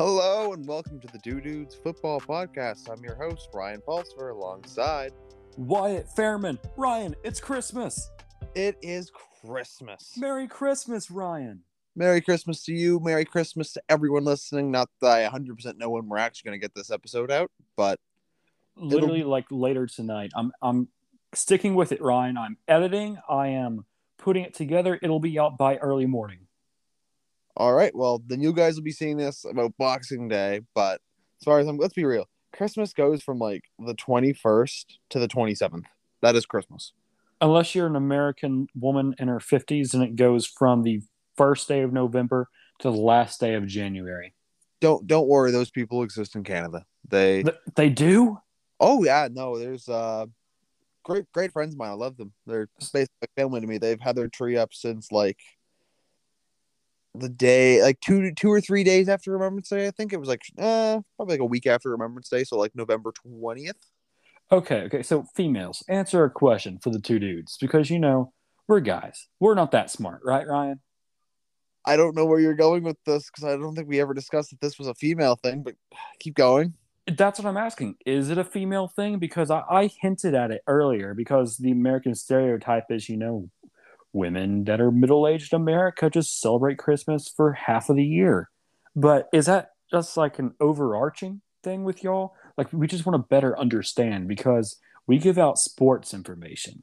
Hello and welcome to the Doo Dudes Football Podcast. I'm your host, Ryan Pulsiver, alongside Wyatt Fairman. Ryan, it's Christmas. It is Christmas. Merry Christmas, Ryan. Merry Christmas to you. Merry Christmas to everyone listening. Not that I 100% know when we're actually going to get this episode out, but literally like later tonight. I'm sticking with it, Ryan. I'm editing. I am putting it together. It'll be out by early morning. All right, well, then you guys will be seeing this about Boxing Day, but as far as let's be real, Christmas goes from, like, the 21st to the 27th. That is Christmas. Unless you're an American woman in her 50s, and it goes from the first day of November to the last day of January. Don't worry, those people exist in Canada. They do? Oh, yeah, no, there's great friends of mine. I love them. They're basically family to me. They've had their tree up since, like, the day, like two or three days after Remembrance Day, I think it was like probably like a week after Remembrance Day, so like November 20th. Okay. So females, answer a question for the two dudes, because you know we're guys, we're not that smart, right, Ryan? I don't know where you're going with this because I don't think we ever discussed that this was a female thing, but keep going. That's what I'm asking. Is it a female thing? Because I hinted at it earlier because the American stereotype is, you know, women that are middle-aged in America just celebrate Christmas for half of the year. But is that just like an overarching thing with y'all? Like, we just want to better understand because we give out sports information.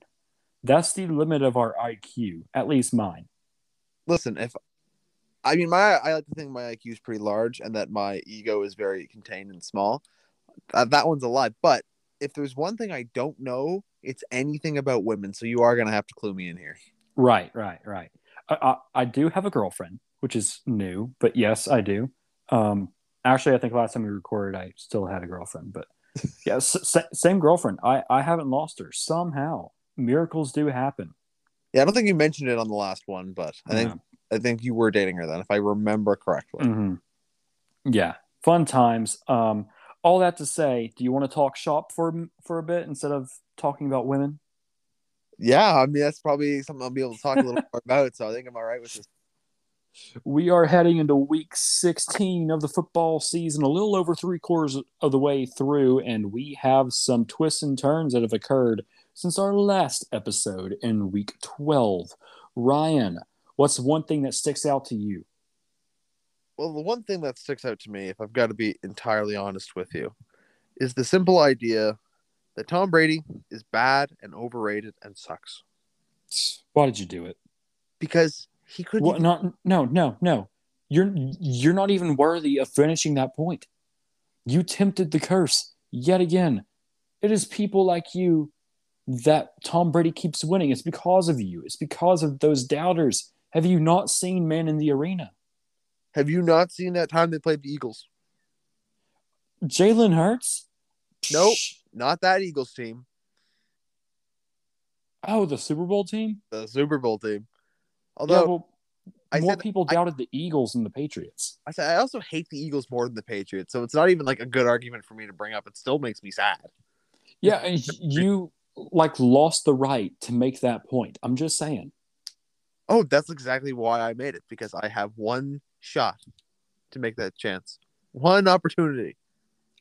That's the limit of our IQ, at least mine. Listen, I like to think my IQ is pretty large and that my ego is very contained and small. That one's a lie. But if there's one thing I don't know, it's anything about women. So you are going to have to clue me in here. Right. I do have a girlfriend, which is new, but yes, I do. Actually, I think last time we recorded, I still had a girlfriend, but yeah, same girlfriend. I haven't lost her somehow. Miracles do happen. Yeah, I don't think you mentioned it on the last one, but I think you were dating her then, if I remember correctly. Mm-hmm. Yeah, fun times. All that to say, do you want to talk shop for a bit instead of talking about women? Yeah, I mean, that's probably something I'll be able to talk a little more about, so I think I'm all right with this. We are heading into week 16 of the football season, a little over 3/4 of the way through, and we have some twists and turns that have occurred since our last episode in week 12. Ryan, what's one thing that sticks out to you? Well, the one thing that sticks out to me, if I've got to be entirely honest with you, is the simple idea that Tom Brady is bad and overrated and sucks. Why did you do it? Because he couldn't. Well, no. You're not even worthy of finishing that point. You tempted the curse yet again. It is people like you that Tom Brady keeps winning. It's because of you. It's because of those doubters. Have you not seen Man in the Arena? Have you not seen that time they played the Eagles? Jalen Hurts? Nope. Not that Eagles team. Oh, the Super Bowl team? The Super Bowl team. Although, yeah, well, people doubted the Eagles and the Patriots. I said I also hate the Eagles more than the Patriots, so it's not even like a good argument for me to bring up. It still makes me sad. Yeah, and you like lost the right to make that point. I'm just saying. Oh, that's exactly why I made it, because I have one shot to make that chance. One opportunity.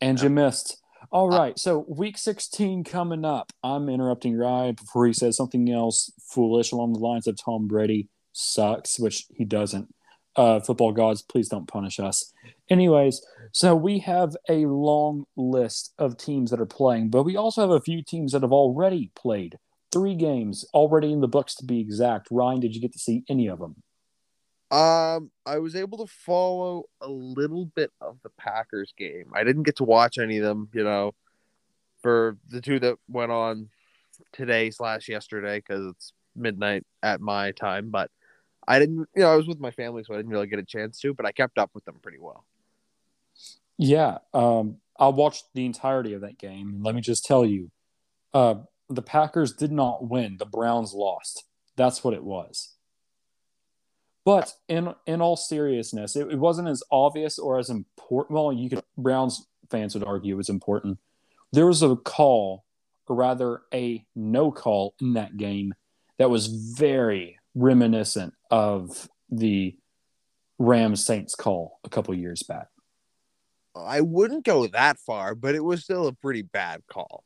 And you missed. All right, so week 16 coming up. I'm interrupting Ryan before he says something else foolish along the lines of Tom Brady sucks, which he doesn't. Football gods, please don't punish us. Anyways, so we have a long list of teams that are playing, but we also have a few teams that have already played. 3 games already in the books, to be exact. Ryan, did you get to see any of them? I was able to follow a little bit of the Packers game. I didn't get to watch any of them, you know, for the 2 that went on today/yesterday because it's midnight at my time. But I didn't, you know, I was with my family, so I didn't really get a chance to. But I kept up with them pretty well. Yeah, I watched the entirety of that game. Let me just tell you, the Packers did not win. The Browns lost. That's what it was. But in all seriousness, it wasn't as obvious or as important. Well, Browns fans would argue it's important. There was a call, or rather a no call in that game that was very reminiscent of the Rams-Saints call a couple years back. I wouldn't go that far, but it was still a pretty bad call.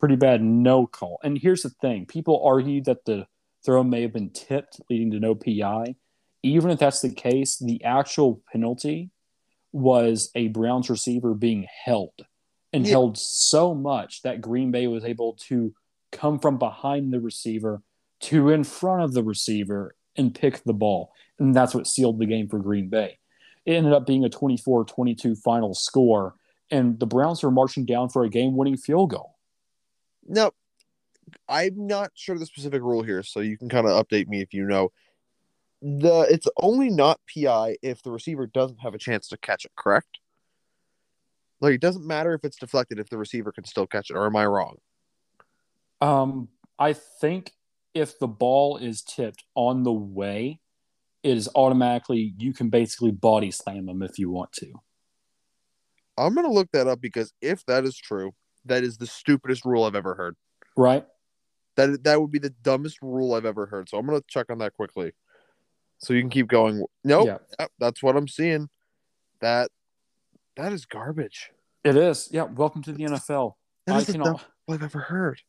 Pretty bad no call. And here's the thing. People argue that the throw may have been tipped, leading to no PI. Even if that's the case, the actual penalty was a Browns receiver being held, and held so much that Green Bay was able to come from behind the receiver to in front of the receiver and pick the ball. And that's what sealed the game for Green Bay. It ended up being a 24-22 final score, and the Browns were marching down for a game-winning field goal. No, I'm not sure of the specific rule here, so you can kind of update me if you know. It's only not PI if the receiver doesn't have a chance to catch it, correct? Like, it doesn't matter if it's deflected if the receiver can still catch it, or am I wrong? I think if the ball is tipped on the way, it is automatically, you can basically body slam them if you want to. I'm going to look that up, because if that is true, that is the stupidest rule I've ever heard. Right? That would be the dumbest rule I've ever heard. So I'm going to check on that quickly. So you can keep going. Nope. Yeah. That's what I'm seeing. That is garbage. It is. Yeah. Welcome to the NFL. That is the dumbest rule I've ever heard.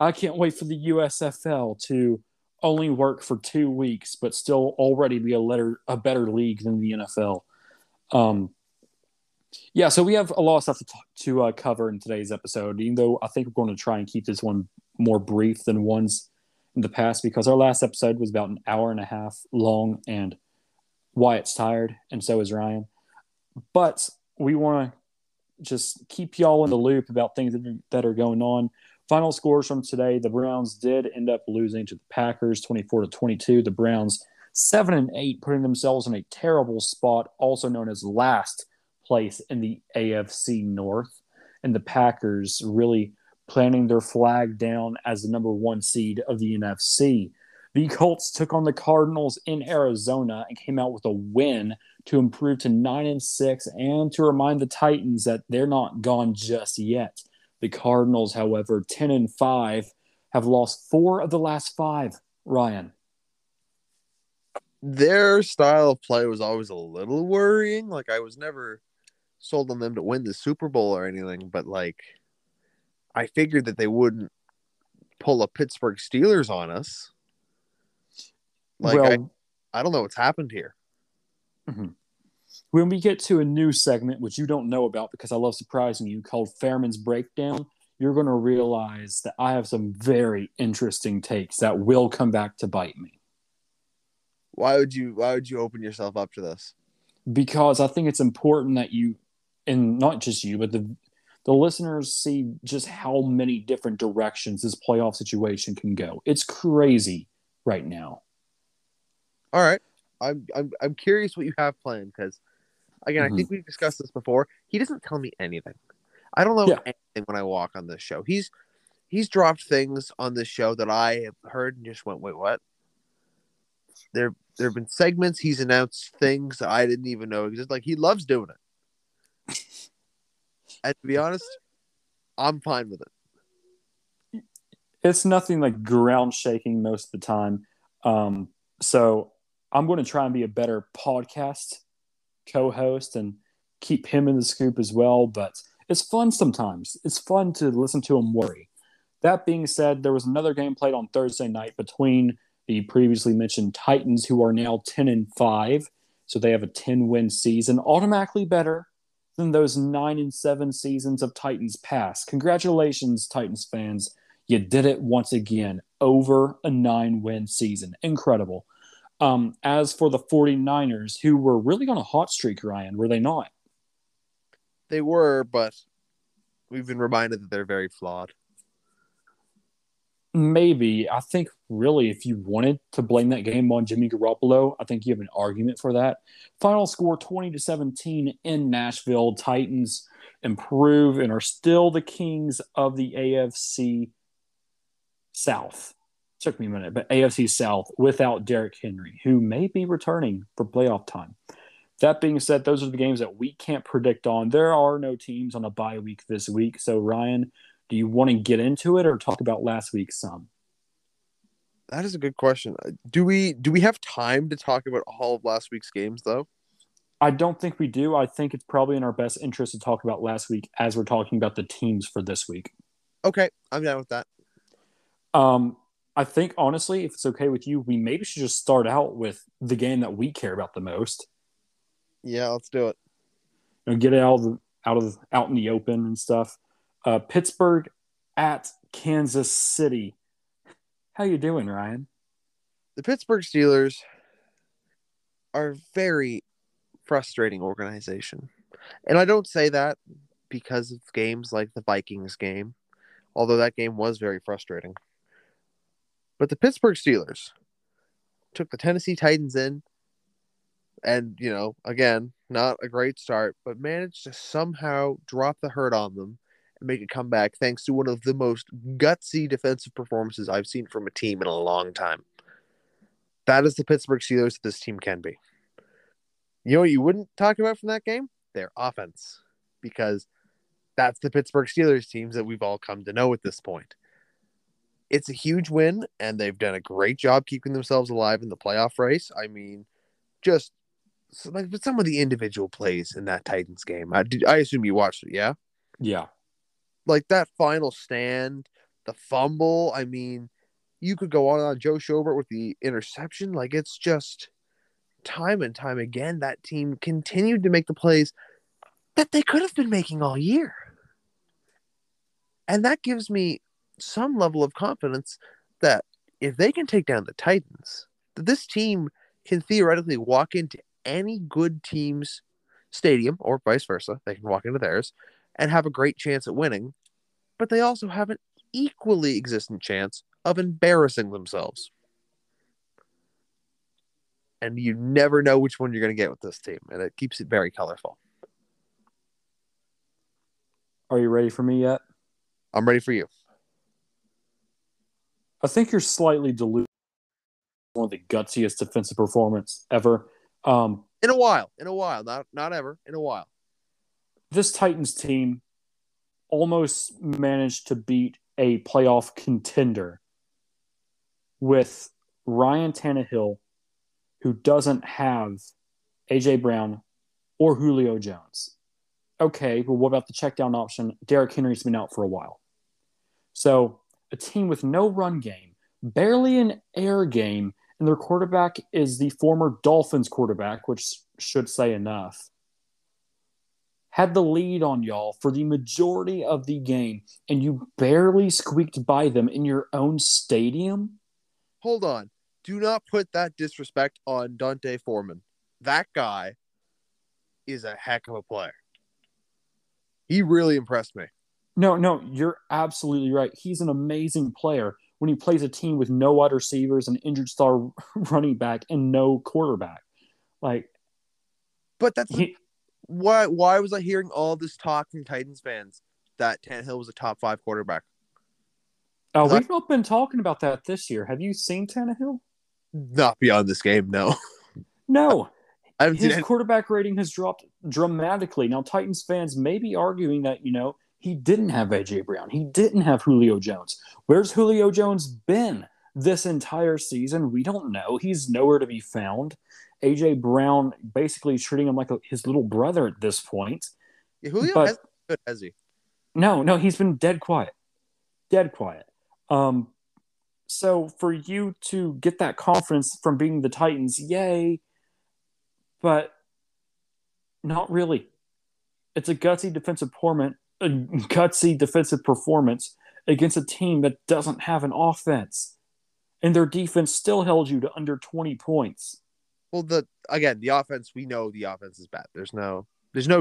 I can't wait for the USFL to only work for 2 weeks, but still already be a better league than the NFL. Yeah, so we have a lot of stuff to cover in today's episode, even though I think we're going to try and keep this one more brief than ones in the past, because our last episode was about an hour and a half long, and Wyatt's tired, and so is Ryan. But we want to just keep y'all in the loop about things that are going on. Final scores from today, the Browns did end up losing to the Packers 24-22. The Browns 7-8, putting themselves in a terrible spot, also known as last place in the AFC North. And the Packers really planting their flag down as the number one seed of the NFC. The Colts took on the Cardinals in Arizona and came out with a win to improve to 9-6 and to remind the Titans that they're not gone just yet. The Cardinals, however, 10-5, have lost 4 of the last 5, Ryan. Their style of play was always a little worrying. Like, I was never sold on them to win the Super Bowl or anything, but, like, I figured that they wouldn't pull a Pittsburgh Steelers on us. Like, well, I don't know what's happened here. Mm-hmm. When we get to a new segment, which you don't know about because I love surprising you, called Fairman's Breakdown, you're going to realize that I have some very interesting takes that will come back to bite me. Why would you open yourself up to this? Because I think it's important that you, and not just you, but the listeners see just how many different directions this playoff situation can go. It's crazy right now. All right. I'm curious what you have planned, because again, I think we've discussed this before. He doesn't tell me anything. I don't know anything when I walk on this show. He's dropped things on this show that I have heard and just went, wait, what? There have been segments. He's announced things that I didn't even know existed. Like, he loves doing it. And to be honest, I'm fine with it. It's nothing like ground shaking most of the time. So I'm going to try and be a better podcast co-host and keep him in the scoop as well, but it's fun sometimes. It's fun to listen to him worry. That being said, there was another game played on Thursday night between the previously mentioned Titans, who are now 10-5, so they have a 10-win season, automatically better than those 9-7 seasons of Titans past. Congratulations, Titans fans. You did it once again, over a 9-win season. Incredible. As for the 49ers, who were really on a hot streak, Ryan, were they not? They were, but we've been reminded that they're very flawed. Maybe. I think, really, if you wanted to blame that game on Jimmy Garoppolo, I think you have an argument for that. Final score, 20-17 in Nashville. Titans improve and are still the kings of the AFC South. Took me a minute, but AFC South without Derrick Henry, who may be returning for playoff time. That being said, those are the games that we can't predict on. There are no teams on a bye week this week. So, Ryan, do you want to get into it or talk about last week's some? That is a good question. Do we have time to talk about all of last week's games, though? I don't think we do. I think it's probably in our best interest to talk about last week as we're talking about the teams for this week. Okay, I'm down with that. I think, honestly, if it's okay with you, we maybe should just start out with the game that we care about the most. Yeah, let's do it. And get it out in the open and stuff. Pittsburgh at Kansas City. How you doing, Ryan? The Pittsburgh Steelers are a very frustrating organization. And I don't say that because of games like the Vikings game, although that game was very frustrating. But the Pittsburgh Steelers took the Tennessee Titans in and, you know, again, not a great start, but managed to somehow drop the hurt on them and make a comeback thanks to one of the most gutsy defensive performances I've seen from a team in a long time. That is the Pittsburgh Steelers that this team can be. You know what you wouldn't talk about from that game? Their offense. Because that's the Pittsburgh Steelers teams that we've all come to know at this point. It's a huge win, and they've done a great job keeping themselves alive in the playoff race. I mean, just like with some of the individual plays in that Titans game. I assume you watched it, yeah? Yeah. Like that final stand, the fumble. I mean, you could go on Joe Schobert with the interception. Like, it's just time and time again, that team continued to make the plays that they could have been making all year. And that gives me some level of confidence that if they can take down the Titans, that this team can theoretically walk into any good team's stadium or vice versa. They can walk into theirs and have a great chance at winning, but they also have an equally existent chance of embarrassing themselves. And you never know which one you're going to get with this team, and it keeps it very colorful. Are you ready for me yet? I'm ready for you. I think you're slightly deluded. One of the gutsiest defensive performance ever. In a while. Not ever. In a while. This Titans team almost managed to beat a playoff contender with Ryan Tannehill, who doesn't have A.J. Brown or Julio Jones. Okay, well, what about the check down option? Derrick Henry's been out for a while. So a team with no run game, barely an air game, and their quarterback is the former Dolphins quarterback, which should say enough, had the lead on y'all for the majority of the game, and you barely squeaked by them in your own stadium? Hold on. Do not put that disrespect on D'Onta Foreman. That guy is a heck of a player. He really impressed me. No, you're absolutely right. He's an amazing player when he plays a team with no wide receivers, an injured star running back, and no quarterback. But that's why was I hearing all this talk from Titans fans that Tannehill was a top 5 quarterback? Oh, we've not been talking about that this year. Have you seen Tannehill? Not beyond this game, no. No. His quarterback rating has dropped dramatically. Now, Titans fans may be arguing that, you know, he didn't have A.J. Brown. He didn't have Julio Jones. Where's Julio Jones been this entire season? We don't know. He's nowhere to be found. A.J. Brown basically treating him like his little brother at this point. Yeah, Julio hasn't been good, has he? No, he's been dead quiet. Dead quiet. So for you to get that confidence from being the Titans, yay, but not really. It's a gutsy defensive performance against a team that doesn't have an offense, and their defense still held you to under 20 points. Well, the offense, we know the offense is bad. There's no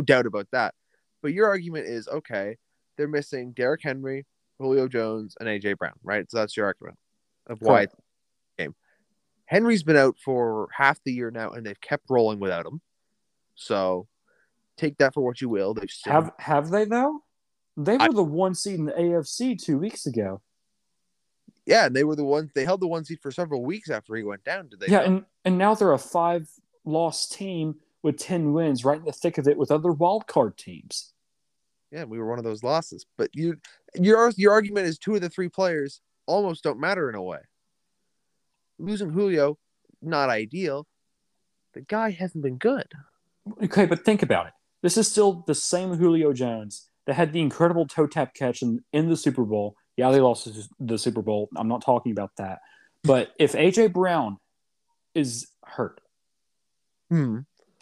doubt about that. But your argument is, okay, they're missing Derrick Henry, Julio Jones, and A.J. Brown, right? So that's your argument of why it's a game. Henry's been out for half the year now, and they've kept rolling without him. So take that for what you will. They've still... Have they, though? They were the one seed in the AFC 2 weeks ago. Yeah, and they held the one seed for several weeks after he went down, did they? Yeah, and now they're a 5-loss team with 10 wins right in the thick of it with other wildcard teams. Yeah, we were one of those losses. But your argument is two of the three players almost don't matter in a way. Losing Julio, not ideal. The guy hasn't been good. Okay, but think about it. This is still the same Julio Jones that had the incredible toe tap catch in the Super Bowl. Yeah, they lost the Super Bowl. I'm not talking about that. But if A.J. Brown is hurt, you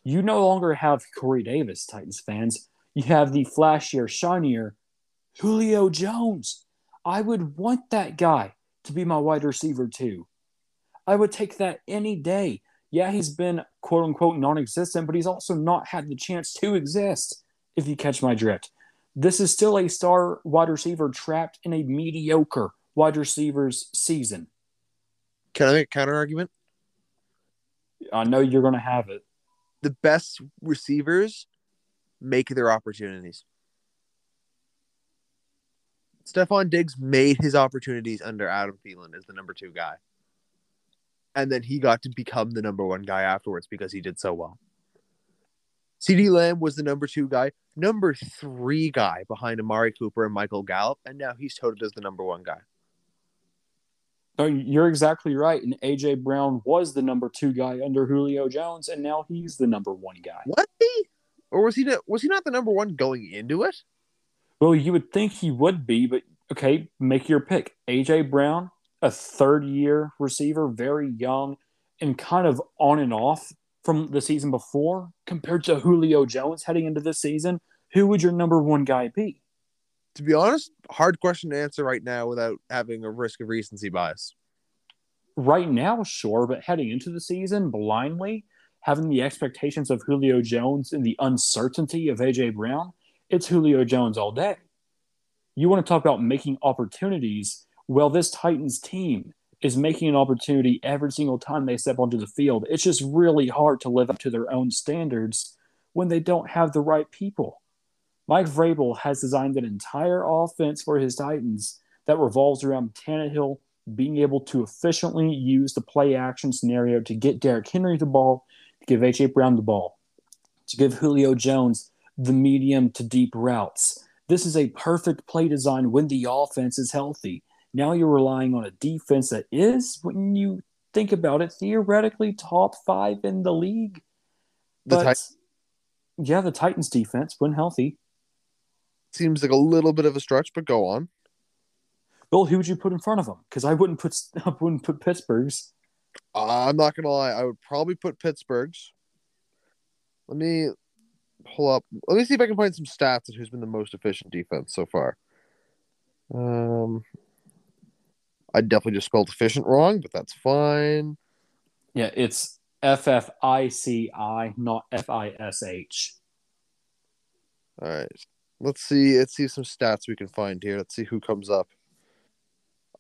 no longer have Corey Davis, Titans fans. You have the flashier, shinier Julio Jones. I would want that guy to be my wide receiver too. I would take that any day. Yeah, he's been quote-unquote non-existent, but he's also not had the chance to exist, if you catch my drift. This is still a star wide receiver trapped in a mediocre wide receiver's season. Can I make a counter-argument? I know you're going to have it. The best receivers make their opportunities. Stefon Diggs made his opportunities under Adam Thielen as the number two guy. And then he got to become the number one guy afterwards because he did so well. CeeDee Lamb was the number two guy, number three guy behind Amari Cooper and Michael Gallup, and now he's touted as the number one guy. No, you're exactly right. And A.J. Brown was the number two guy under Julio Jones, and now he's the number one guy. Was he? Or was he not the number one going into it? Well, you would think he would be, but okay, make your pick. A.J. Brown, a third-year receiver, very young, and kind of on and off from the season before, compared to Julio Jones heading into this season. Who would your number one guy be? To be honest, hard question to answer right now without having a risk of recency bias. Right now, sure, but heading into the season blindly, having the expectations of Julio Jones and the uncertainty of A.J. Brown, it's Julio Jones all day. You want to talk about making opportunities? Well, this Titans team is making an opportunity every single time they step onto the field. It's just really hard to live up to their own standards when they don't have the right people. Mike Vrabel has designed an entire offense for his Titans that revolves around Tannehill being able to efficiently use the play-action scenario to get Derrick Henry the ball, to give A.J. Brown the ball, to give Julio Jones the medium to deep routes. This is a perfect play design when the offense is healthy. Now you're relying on a defense that is, when you think about it, theoretically top five in the league. But the Titans defense, when healthy. Seems like a little bit of a stretch, but go on. Well, who would you put in front of them? Because I wouldn't put Pittsburgh's. I'm not going to lie. I would probably put Pittsburgh's. Let me see if I can find some stats on who's been the most efficient defense so far. I definitely just spelled efficient wrong, but that's fine. Yeah, it's FFICI, not FISH. All right. Let's see some stats we can find here. Let's see who comes up.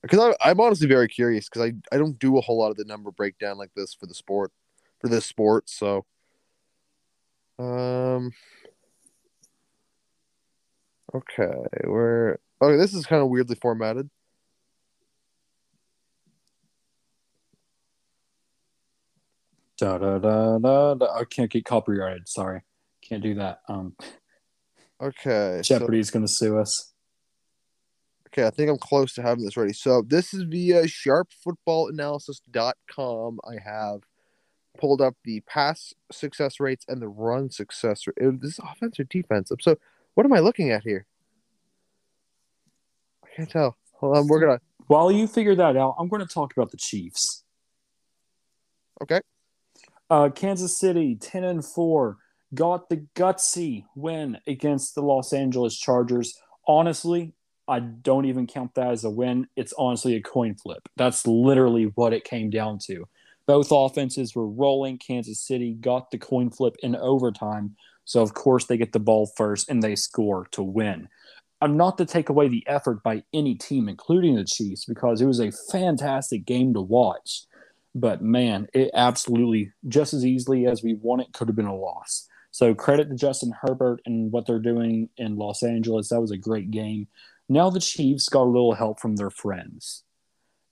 Because I'm honestly very curious because I don't do a whole lot of the number breakdown like this for this sport, so okay, this is kind of weirdly formatted. Da, da, da, da, da. I can't get copyrighted. Sorry. Can't do that. Okay. Jeopardy's going to sue us. Okay. I think I'm close to having this ready. So this is via sharpfootballanalysis.com. I have pulled up the pass success rates and the run success rate. Is this offense or defense? So what am I looking at here? I can't tell. Hold on. While you figure that out, I'm going to talk about the Chiefs. Okay. Kansas City, 10-4, got the gutsy win against the Los Angeles Chargers. Honestly, I don't even count that as a win. It's honestly a coin flip. That's literally what it came down to. Both offenses were rolling. Kansas City got the coin flip in overtime. So, of course, they get the ball first and they score to win. I'm not to take away the effort by any team, including the Chiefs, because it was a fantastic game to watch. But, man, it absolutely, just as easily as we won it, could have been a loss. So credit to Justin Herbert and what they're doing in Los Angeles. That was a great game. Now the Chiefs got a little help from their friends.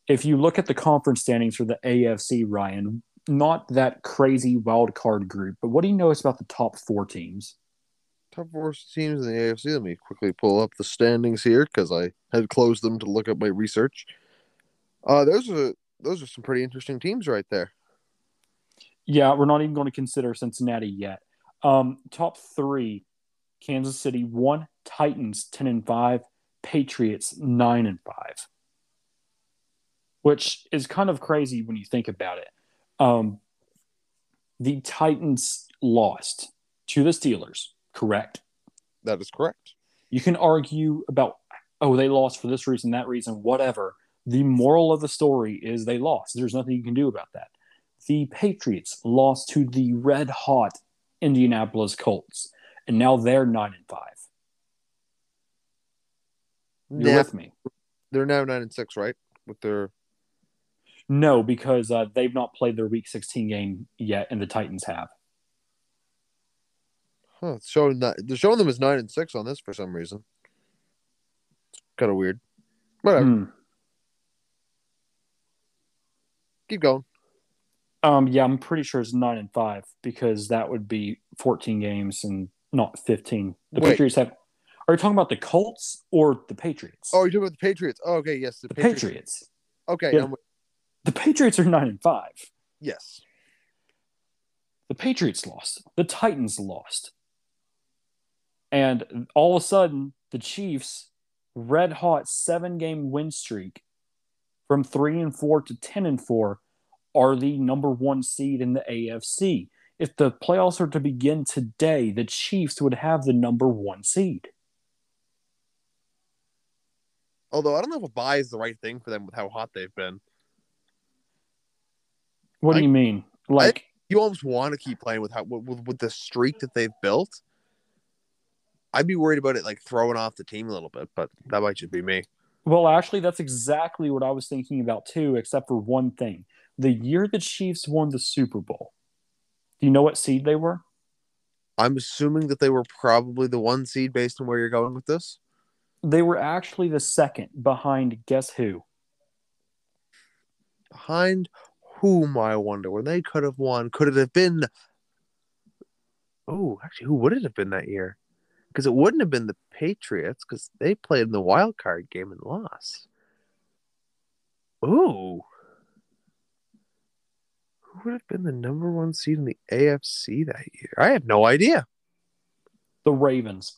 If you look at the conference standings for the AFC, Ryan, not that crazy wild card group, but what do you notice about the top four teams? Top four teams in the AFC. Let me quickly pull up the standings here because I had closed them to look up my research. Those are some pretty interesting teams right there. Yeah, we're not even going to consider Cincinnati yet. Top three, Kansas City 1, Titans 10-5, Patriots 9-5, which is kind of crazy when you think about it. The Titans lost to the Steelers, correct? That is correct. You can argue about, oh, they lost for this reason, that reason, whatever. The moral of the story is they lost. There's nothing you can do about that. The Patriots lost to the red-hot Indianapolis Colts, and now they're 9-5. You're with me. They're now 9-6, right? With their no, because they've not played their Week 16 game yet, and the Titans have. Huh, so they're showing them as 9-6 on this for some reason. It's kind of weird. Whatever. Keep going. Yeah, I'm pretty sure it's 9-5 because that would be 14 games and not 15. The Wait. Patriots have. Are you talking about the Colts or the Patriots? Oh, you're talking about the Patriots. Oh, okay, yes, the Patriots. Okay, yeah. The Patriots are 9-5. Yes. The Patriots lost. The Titans lost. And all of a sudden, the Chiefs' red-hot 7-game win streak from 3-4 to 10-4 are the number one seed in the AFC. If the playoffs are to begin today, the Chiefs would have the number one seed. Although I don't know if a bye is the right thing for them with how hot they've been. What do you mean? Like you almost want to keep playing with how with the streak that they've built. I'd be worried about it like throwing off the team a little bit, but that might just be me. Well, actually, that's exactly what I was thinking about too, except for one thing. The year the Chiefs won the Super Bowl, do you know what seed they were? I'm assuming that they were probably the one seed based on where you're going with this. They were actually the second behind guess who? Behind whom, I wonder, when they could have won. Could it have been... Oh, actually, who would it have been that year? Because it wouldn't have been the Patriots because they played in the wild card game and lost. Ooh. Who would have been the number one seed in the AFC that year? I have no idea. The Ravens.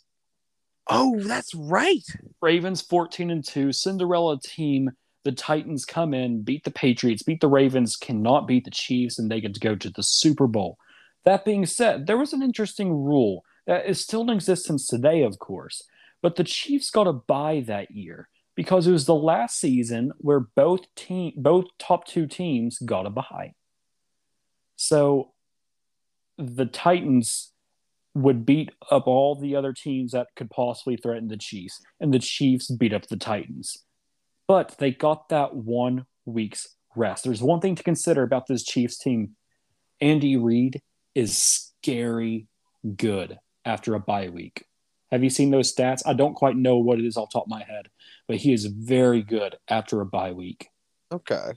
Oh, that's right. Ravens 14-2, Cinderella team. The Titans come in, beat the Patriots, beat the Ravens, cannot beat the Chiefs, and they get to go to the Super Bowl. That being said, there was an interesting rule that is still in existence today, of course, but the Chiefs got a bye that year because it was the last season where both top two teams got a bye. So the Titans would beat up all the other teams that could possibly threaten the Chiefs, and the Chiefs beat up the Titans. But they got that 1 week's rest. There's one thing to consider about this Chiefs team. Andy Reid is scary good after a bye week. Have you seen those stats? I don't quite know what it is off the top of my head, but he is very good after a bye week. Okay.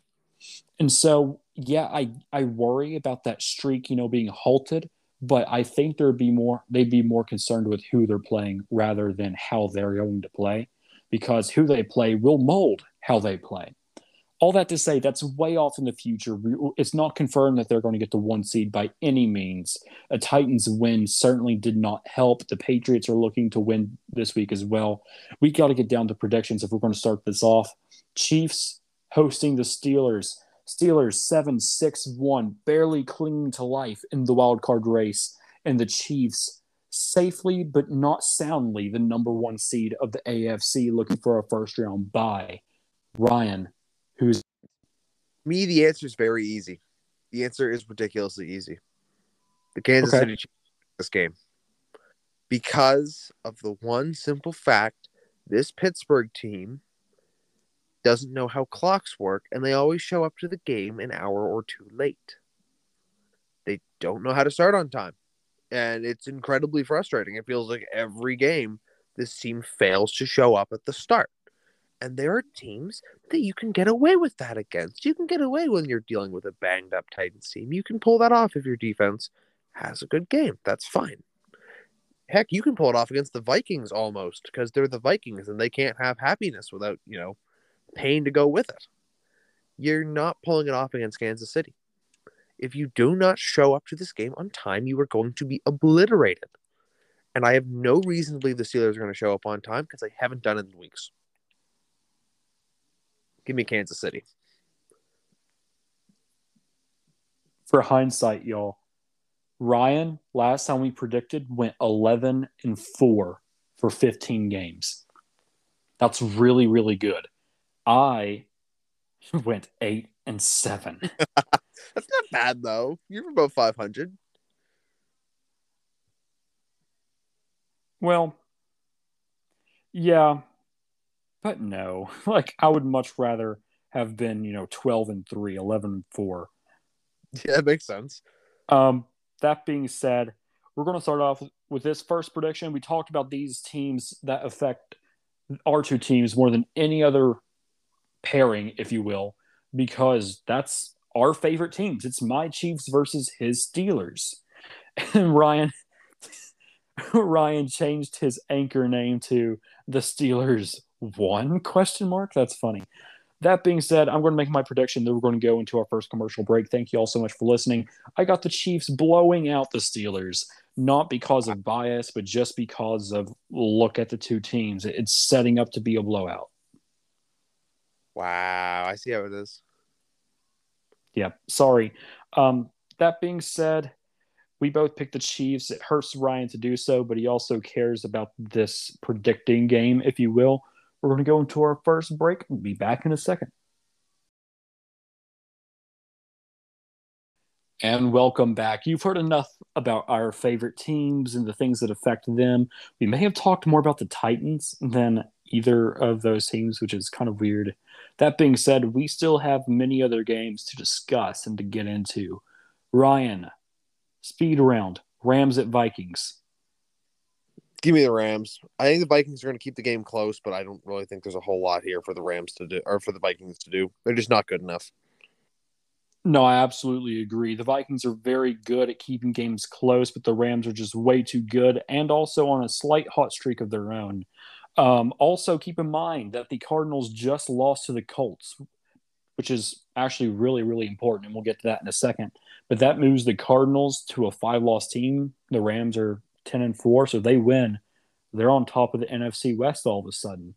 And so, yeah, I worry about that streak, you know, being halted. But I think they'd be more concerned with who they're playing rather than how they're going to play, because who they play will mold how they play. All that to say, that's way off in the future. It's not confirmed that they're going to get the one seed by any means. A Titans win certainly did not help. The Patriots are looking to win this week as well. We got to get down to predictions if we're going to start this off. Chiefs hosting the Steelers. Steelers 7-6-1, barely clinging to life in the wild card race, and the Chiefs safely but not soundly the number one seed of the AFC, looking for a first round bye. Ryan, who's me? The answer is very easy. The answer is ridiculously easy. The Kansas City Chiefs this game because of the one simple fact: this Pittsburgh team doesn't know how clocks work, and they always show up to the game an hour or two late. They don't know how to start on time, and it's incredibly frustrating. It feels like every game this team fails to show up at the start, and there are teams that you can get away with that against. You can get away when you're dealing with a banged-up Titans team. You can pull that off if your defense has a good game. That's fine. Heck, you can pull it off against the Vikings almost, because they're the Vikings, and they can't have happiness without, you know, pain to go with it. You're not pulling it off against Kansas City. If you do not show up to this game on time, you are going to be obliterated. And I have no reason to believe the Steelers are going to show up on time because they haven't done it in weeks. Give me Kansas City. For hindsight, y'all, Ryan, last time we predicted, went 11-4 for 15 games. That's really, really good. I went 8-7. That's not bad, though. You're above 500. Well, yeah, but no. Like, I would much rather have been, 12-3, 11-4. Yeah, that makes sense. That being said, we're going to start off with this first prediction. We talked about these teams that affect our two teams more than any other pairing, if you will, because that's our favorite teams. It's my Chiefs versus his Steelers. And Ryan changed his anchor name to the Steelers 1 question mark. That's funny. That being said, I'm going to make my prediction that we're going to go into our first commercial break. Thank you all so much for listening. I got the Chiefs blowing out the Steelers, not because of bias, but just because of look at the two teams. It's setting up to be a blowout. Wow, I see how it is. Yeah, sorry. That being said, we both picked the Chiefs. It hurts Ryan to do so, but he also cares about this predicting game, if you will. We're going to go into our first break. We'll be back in a second. And welcome back. You've heard enough about our favorite teams and the things that affect them. We may have talked more about the Titans than either of those teams, which is kind of weird. That being said, we still have many other games to discuss and to get into. Ryan, speed round, Rams at Vikings. Give me the Rams. I think the Vikings are going to keep the game close, but I don't really think there's a whole lot here for the Rams to do or for the Vikings to do. They're just not good enough. No, I absolutely agree. The Vikings are very good at keeping games close, but the Rams are just way too good and also on a slight hot streak of their own. Also, keep in mind that the Cardinals just lost to the Colts, which is actually really, really important, and we'll get to that in a second. But that moves the Cardinals to a 5-loss team. The Rams are 10-4, so they win. They're on top of the NFC West all of a sudden.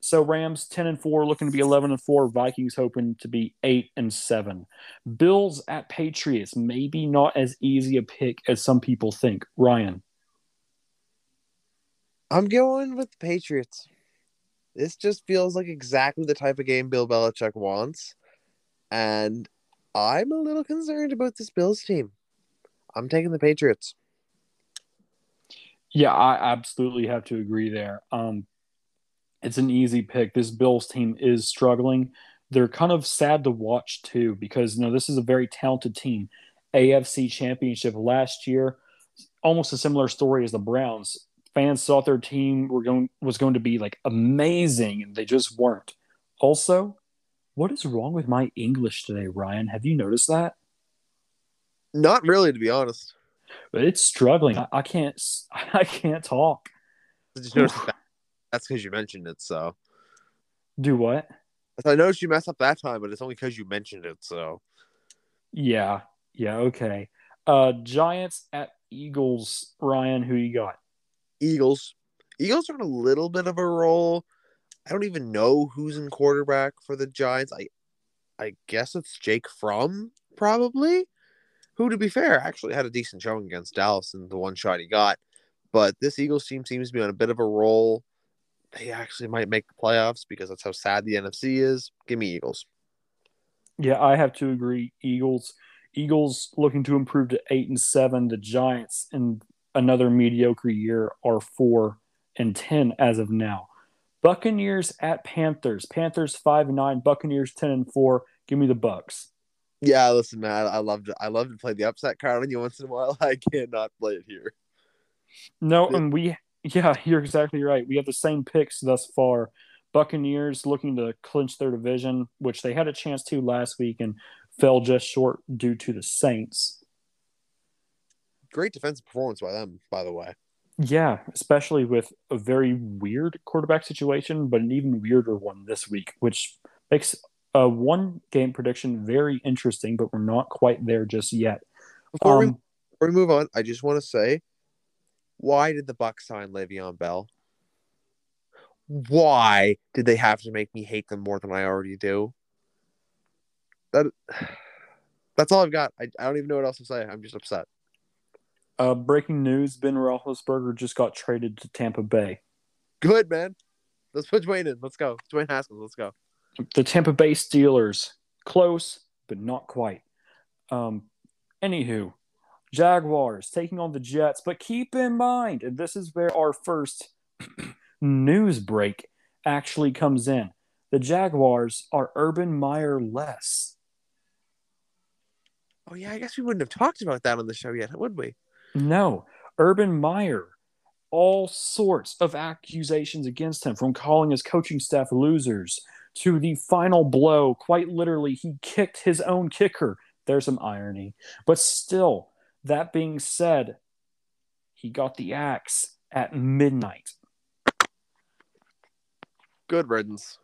So Rams 10-4, looking to be 11-4. Vikings hoping to be 8-7. Bills at Patriots, maybe not as easy a pick as some people think. Ryan, I'm going with the Patriots. This just feels like exactly the type of game Bill Belichick wants, and I'm a little concerned about this Bills team. I'm taking the Patriots. Yeah, I absolutely have to agree there. It's an easy pick. This Bills team is struggling. They're kind of sad to watch, too, because this is a very talented team. AFC Championship last year, almost a similar story as the Browns. Fans thought their team was going to be like amazing, and they just weren't. Also, what is wrong with my English today, Ryan? Have you noticed that? Not really, to be honest. But it's struggling. I can't talk. That's because you mentioned it, so. Do what? I noticed you messed up that time, but it's only because you mentioned it, so. Yeah, okay. Giants at Eagles. Ryan, who you got? Eagles. Eagles are in a little bit of a roll. I don't even know who's in quarterback for the Giants. I guess it's Jake Fromm, probably. Who, to be fair, actually had a decent showing against Dallas in the one shot he got. But this Eagles team seems to be on a bit of a roll. They actually might make the playoffs because that's how sad the NFC is. Give me Eagles. Yeah, I have to agree. Eagles looking to improve to 8-7. The Giants, in another mediocre year, are 4-10 as of now. Buccaneers at Panthers. Panthers 5-9. Buccaneers 10-4. Give me the Bucs. Yeah, listen, man, I love to play the upset card on you once in a while. I cannot play it here. No, and you're exactly right. We have the same picks thus far. Buccaneers looking to clinch their division, which they had a chance to last week and fell just short due to the Saints. Great defensive performance by them, by the way. Yeah, especially with a very weird quarterback situation, but an even weirder one this week, which makes one game prediction, very interesting, but we're not quite there just yet. Before we move on, I just want to say, why did the Bucs sign Le'Veon Bell? Why did they have to make me hate them more than I already do? That's all I've got. I don't even know what else to say. I'm just upset. Breaking news, Ben Roethlisberger just got traded to Tampa Bay. Good, man. Let's put Dwayne in. Let's go. Dwayne Haskins, let's go. The Tampa Bay Steelers. Close, but not quite. Anywho, Jaguars taking on the Jets. But keep in mind, and this is where our first news break actually comes in. The Jaguars are Urban Meyer less. Oh, yeah, I guess we wouldn't have talked about that on the show yet, would we? No. Urban Meyer, all sorts of accusations against him, from calling his coaching staff losers to the final blow. Quite literally, he kicked his own kicker. There's some irony. But still, that being said, he got the axe at midnight. Good riddance.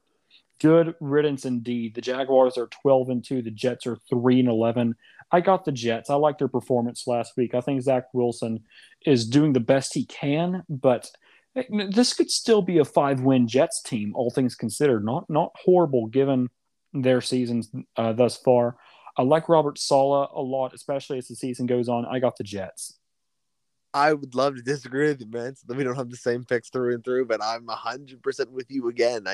Good riddance indeed. The Jaguars are 12-2. The Jets are 3-11. I got the Jets. I like their performance last week. I think Zach Wilson is doing the best he can, but this could still be a 5-win Jets team, all things considered. Not horrible given their seasons thus far. I like Robert Saleh a lot, especially as the season goes on. I got the Jets. I would love to disagree with you, man, so that we don't have the same picks through and through, but I'm 100% with you again.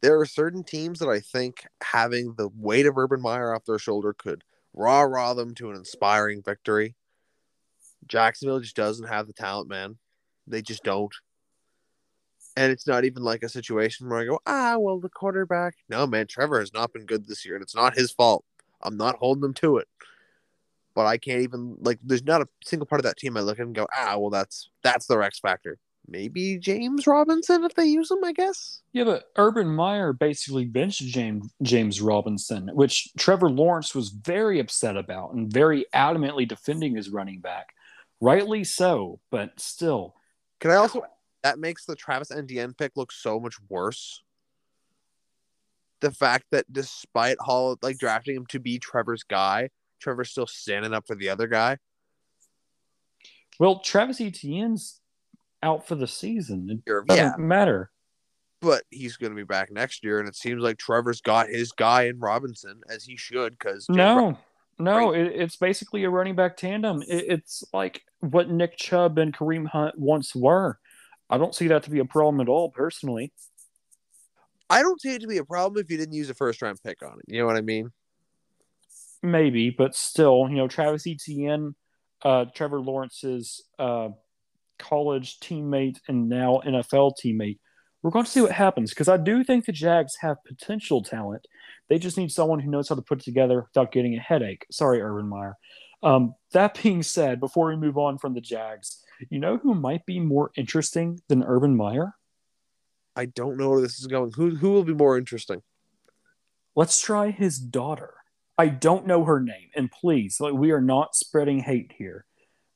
There are certain teams that I think having the weight of Urban Meyer off their shoulder could rah-rah them to an inspiring victory. Jacksonville just doesn't have the talent, man. They just don't. And it's not even like a situation where I go, well, the quarterback. No, man, Trevor has not been good this year, and it's not his fault. I'm not holding them to it. But I can't even, there's not a single part of that team I look at and go, well, that's their X factor. Maybe James Robinson if they use him, I guess. Yeah, but Urban Meyer basically benched James Robinson, which Trevor Lawrence was very upset about and very adamantly defending his running back. Rightly so, but still. Can I also... That makes the Travis Etienne pick look so much worse. The fact that despite Hall, drafting him to be Trevor's guy, Trevor's still standing up for the other guy. Well, Travis Etienne's out for the season. It doesn't matter. But he's going to be back next year, and it seems like Trevor's got his guy in Robinson, as he should. It's basically a running back tandem. It's like what Nick Chubb and Kareem Hunt once were. I don't see that to be a problem at all, personally. I don't see it to be a problem if you didn't use a first-round pick on it. You know what I mean? Maybe, but still, Travis Etienne, Trevor Lawrence's college teammate and now NFL teammate. We're going to see what happens, because I do think the Jags have potential talent. They just need someone who knows how to put it together without getting a headache. Sorry, Urban Meyer. That being said, before we move on from the Jags, you know who might be more interesting than Urban Meyer? I don't know where this is going. Who will be more interesting? Let's try his daughter. I don't know her name, and please, we are not spreading hate here.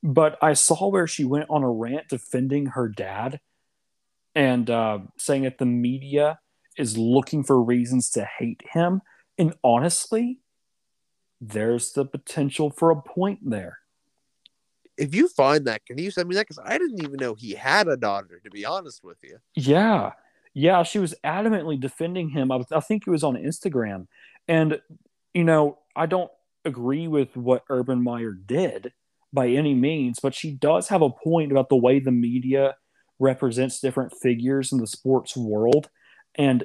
But I saw where she went on a rant defending her dad and saying that the media is looking for reasons to hate him. And honestly, there's the potential for a point there. If you find that, can you send me that? Because I didn't even know he had a daughter, to be honest with you. Yeah, she was adamantly defending him. I think it was on Instagram. And, I don't agree with what Urban Meyer did by any means, but she does have a point about the way the media represents different figures in the sports world. And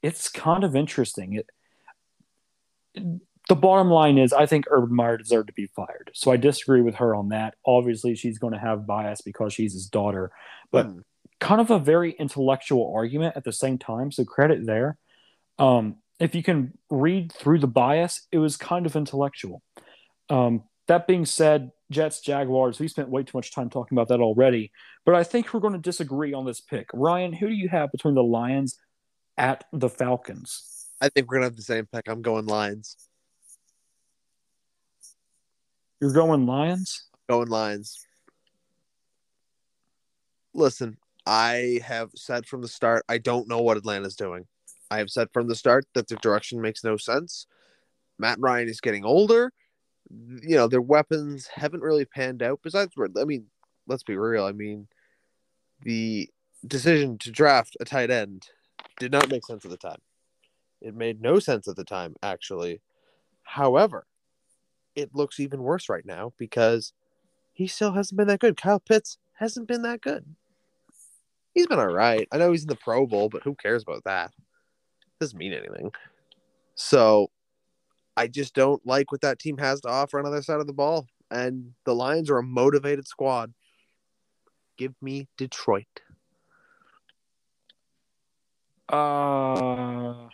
it's kind of interesting. The bottom line is I think Urban Meyer deserved to be fired. So I disagree with her on that. Obviously, she's going to have bias because she's his daughter. But kind of a very intellectual argument at the same time, so credit there. If you can read through the bias, it was kind of intellectual. That being said, Jets, Jaguars, we spent way too much time talking about that already. But I think we're going to disagree on this pick. Ryan, who do you have between the Lions at the Falcons? I think we're going to have the same pick. I'm going Lions. You're going Lions? Going Lions. Listen, I have said from the start, I don't know what Atlanta's doing. I have said from the start that the direction makes no sense. Matt Ryan is getting older. You know, their weapons haven't really panned out. Besides, I mean, let's be real. I mean, the decision to draft a tight end did not make sense at the time. It made no sense at the time, actually. However, it looks even worse right now because he still hasn't been that good. Kyle Pitts hasn't been that good. He's been all right. I know he's in the Pro Bowl, but who cares about that? It doesn't mean anything. So I just don't like what that team has to offer on the other side of the ball. And the Lions are a motivated squad. Give me Detroit. Well,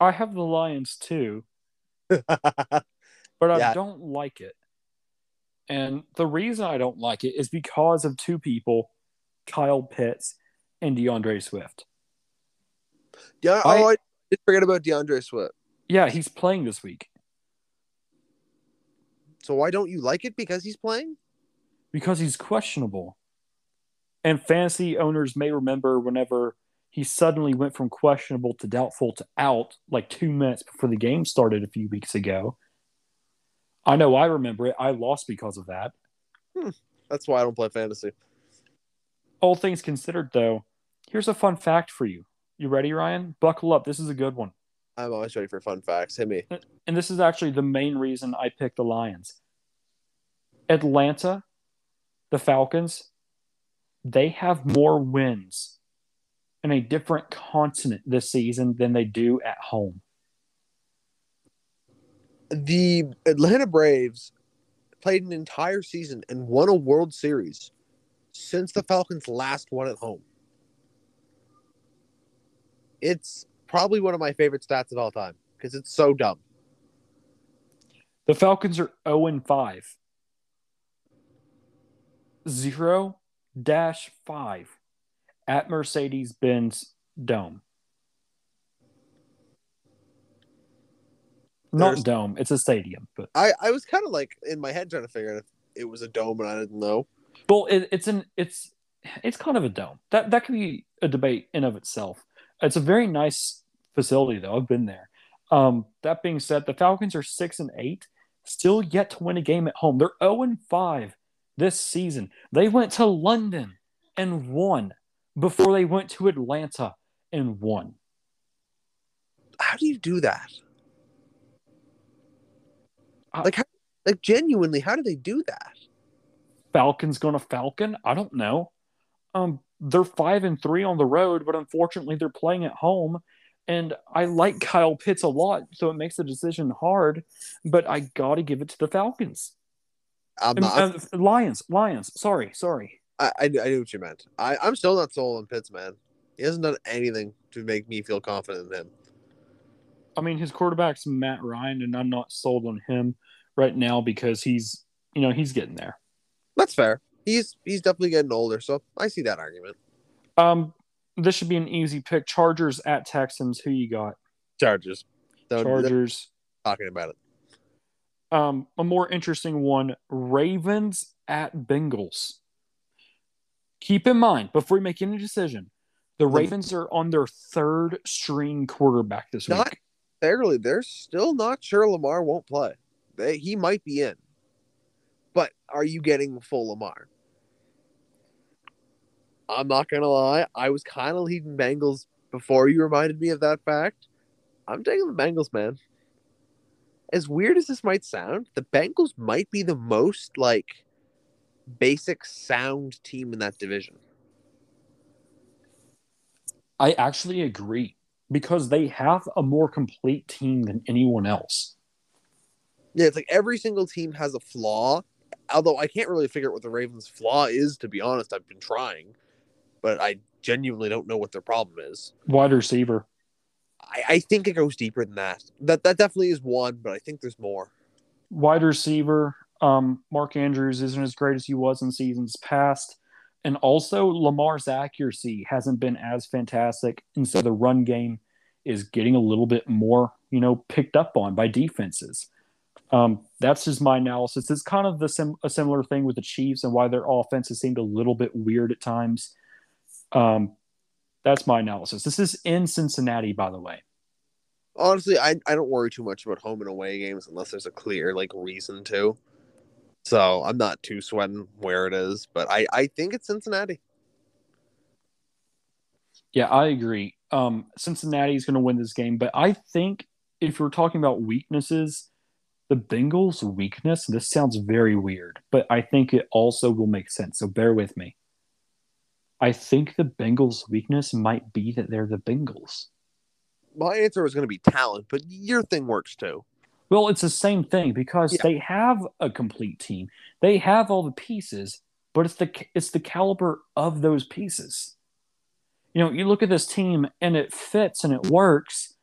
I have the Lions too, but I don't like it. And the reason I don't like it is because of two people, Kyle Pitts and DeAndre Swift. Yeah, I did forget about DeAndre Swift. Yeah, he's playing this week. So why don't you like it? Because he's playing? Because he's questionable. And fantasy owners may remember whenever he suddenly went from questionable to doubtful to out like 2 minutes before the game started a few weeks ago. I know I remember it. I lost because of that. That's why I don't play fantasy. All things considered, though, here's a fun fact for you. You ready, Ryan? Buckle up. This is a good one. I'm always ready for fun facts. Hit me. And this is actually the main reason I picked the Lions. Atlanta, the Falcons, they have more wins in a different continent this season than they do at home. The Atlanta Braves played an entire season and won a World Series since the Falcons last won at home. It's probably one of my favorite stats of all time because it's so dumb. The Falcons are 0-5. 0-5 at Mercedes-Benz Dome. Not dome, it's a stadium. But I was kind of like in my head trying to figure out if it was a dome and I didn't know. Well, it's kind of a dome. That could be a debate in of itself. It's a very nice facility, though. I've been there. That being said, the Falcons are 6-8, still yet to win a game at home. They're 0-5 this season. They went to London and won before they went to Atlanta and won. How do you do that? Genuinely, how do they do that? Falcons gonna Falcon? I don't know. They're 5-3 on the road, but unfortunately they're playing at home. And I like Kyle Pitts a lot, so it makes the decision hard. But I gotta give it to the Falcons. Lions. Sorry. I knew what you meant. I'm still not sold on Pitts, man. He hasn't done anything to make me feel confident in him. I mean, his quarterback's Matt Ryan, and I'm not sold on him right now because he's getting there. That's fair. He's definitely getting older, so I see that argument. This should be an easy pick. Chargers at Texans. Who you got? Chargers. Chargers. Talking about it. A more interesting one: Ravens at Bengals. Keep in mind before you make any decision, the Ravens are on their third string quarterback this week. Fairly, they're still not sure Lamar won't play. He might be in. But are you getting full Lamar? I'm not going to lie. I was kind of leading Bengals before you reminded me of that fact. I'm taking the Bengals, man. As weird as this might sound, the Bengals might be the most, basic sound team in that division. I actually agree because they have a more complete team than anyone else. Yeah, it's like every single team has a flaw. Although I can't really figure out what the Ravens' flaw is, to be honest. I've been trying, but I genuinely don't know what their problem is. Wide receiver. I think it goes deeper than that. That definitely is one, but I think there's more. Wide receiver. Mark Andrews isn't as great as he was in seasons past. And also, Lamar's accuracy hasn't been as fantastic. And so the run game is getting a little bit more, picked up on by defenses. That's just my analysis. It's kind of a similar thing with the Chiefs and why their offenses seemed a little bit weird at times. That's my analysis. This is in Cincinnati, by the way. Honestly, I don't worry too much about home and away games unless there's a clear reason to. So I'm not too sweating where it is, but I think it's Cincinnati. Yeah, I agree. Cincinnati is going to win this game, but I think if we're talking about weaknesses, the Bengals' weakness, this sounds very weird, but I think it also will make sense, so bear with me. I think the Bengals' weakness might be that they're the Bengals. My answer was going to be talent, but your thing works too. Well, it's the same thing because they have a complete team. They have all the pieces, but it's the caliber of those pieces. You look at this team and it fits and it works,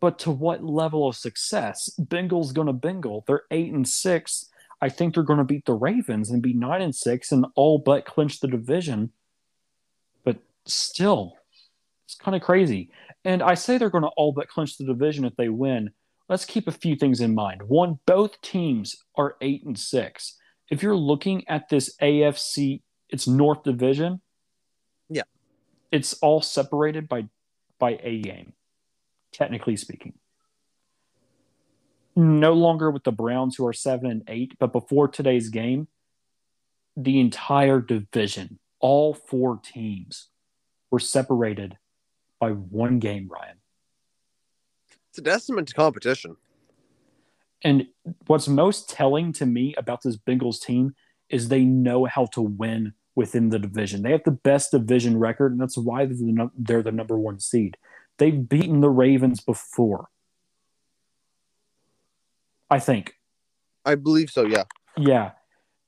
but to what level of success? Bengals going to Bengal. They're 8-6. I think they're going to beat the Ravens and be 9-6 and all but clinch the division. But still, it's kind of crazy. And I say they're going to all but clinch the division if they win. Let's keep a few things in mind. One, both teams are 8-6. If you're looking at this AFC, it's North Division. Yeah. It's all separated by a game, technically speaking. No longer with the Browns, who are 7-8, but before today's game, the entire division, all four teams, were separated by one game, Ryan. It's a testament to competition. And what's most telling to me about this Bengals team is they know how to win within the division. They have the best division record, and that's why they're the number one seed. They've beaten the Ravens before. I think. I believe so, yeah.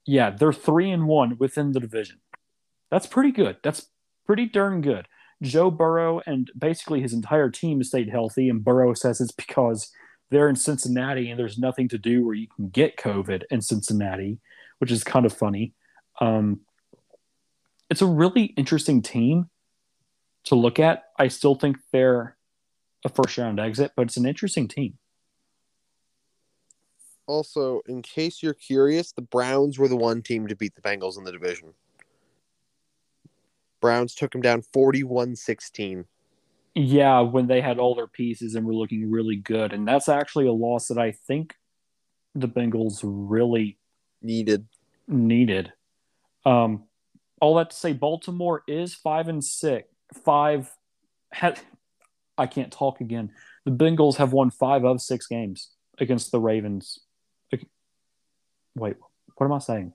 Yeah, they're 3-1 within the division. That's pretty good. That's pretty darn good. Joe Burrow and basically his entire team stayed healthy, and Burrow says it's because they're in Cincinnati and there's nothing to do where you can get COVID in Cincinnati, which is kind of funny. It's a really interesting team to look at. I still think they're a first-round exit, but it's an interesting team. Also, in case you're curious, the Browns were the one team to beat the Bengals in the division. Browns took them down 41-16. Yeah, when they had all their pieces and were looking really good. And that's actually a loss that I think the Bengals really needed. All that to say, Baltimore is 5-6. I can't talk again. The Bengals have won 5 of 6 games against the Ravens. Wait, what am I saying?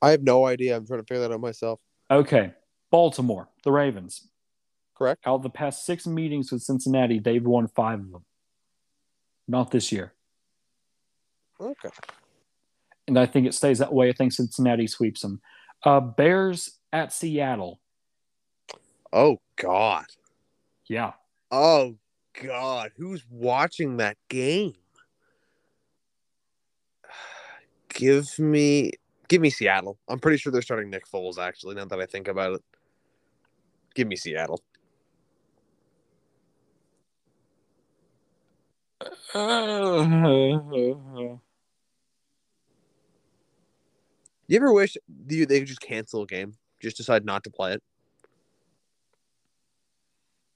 I have no idea. I'm trying to figure that out myself. Okay. Baltimore, the Ravens. Correct. Out of the past 6 meetings with Cincinnati, they've won 5 of them. Not this year. Okay. And I think it stays that way. I think Cincinnati sweeps them. Bears at Seattle. Oh, God. Yeah. Oh, God. Who's watching that game? Give me Seattle. I'm pretty sure they're starting Nick Foles, actually, now that I think about it. Give me Seattle. You ever wish they could just cancel a game? Just decide not to play it?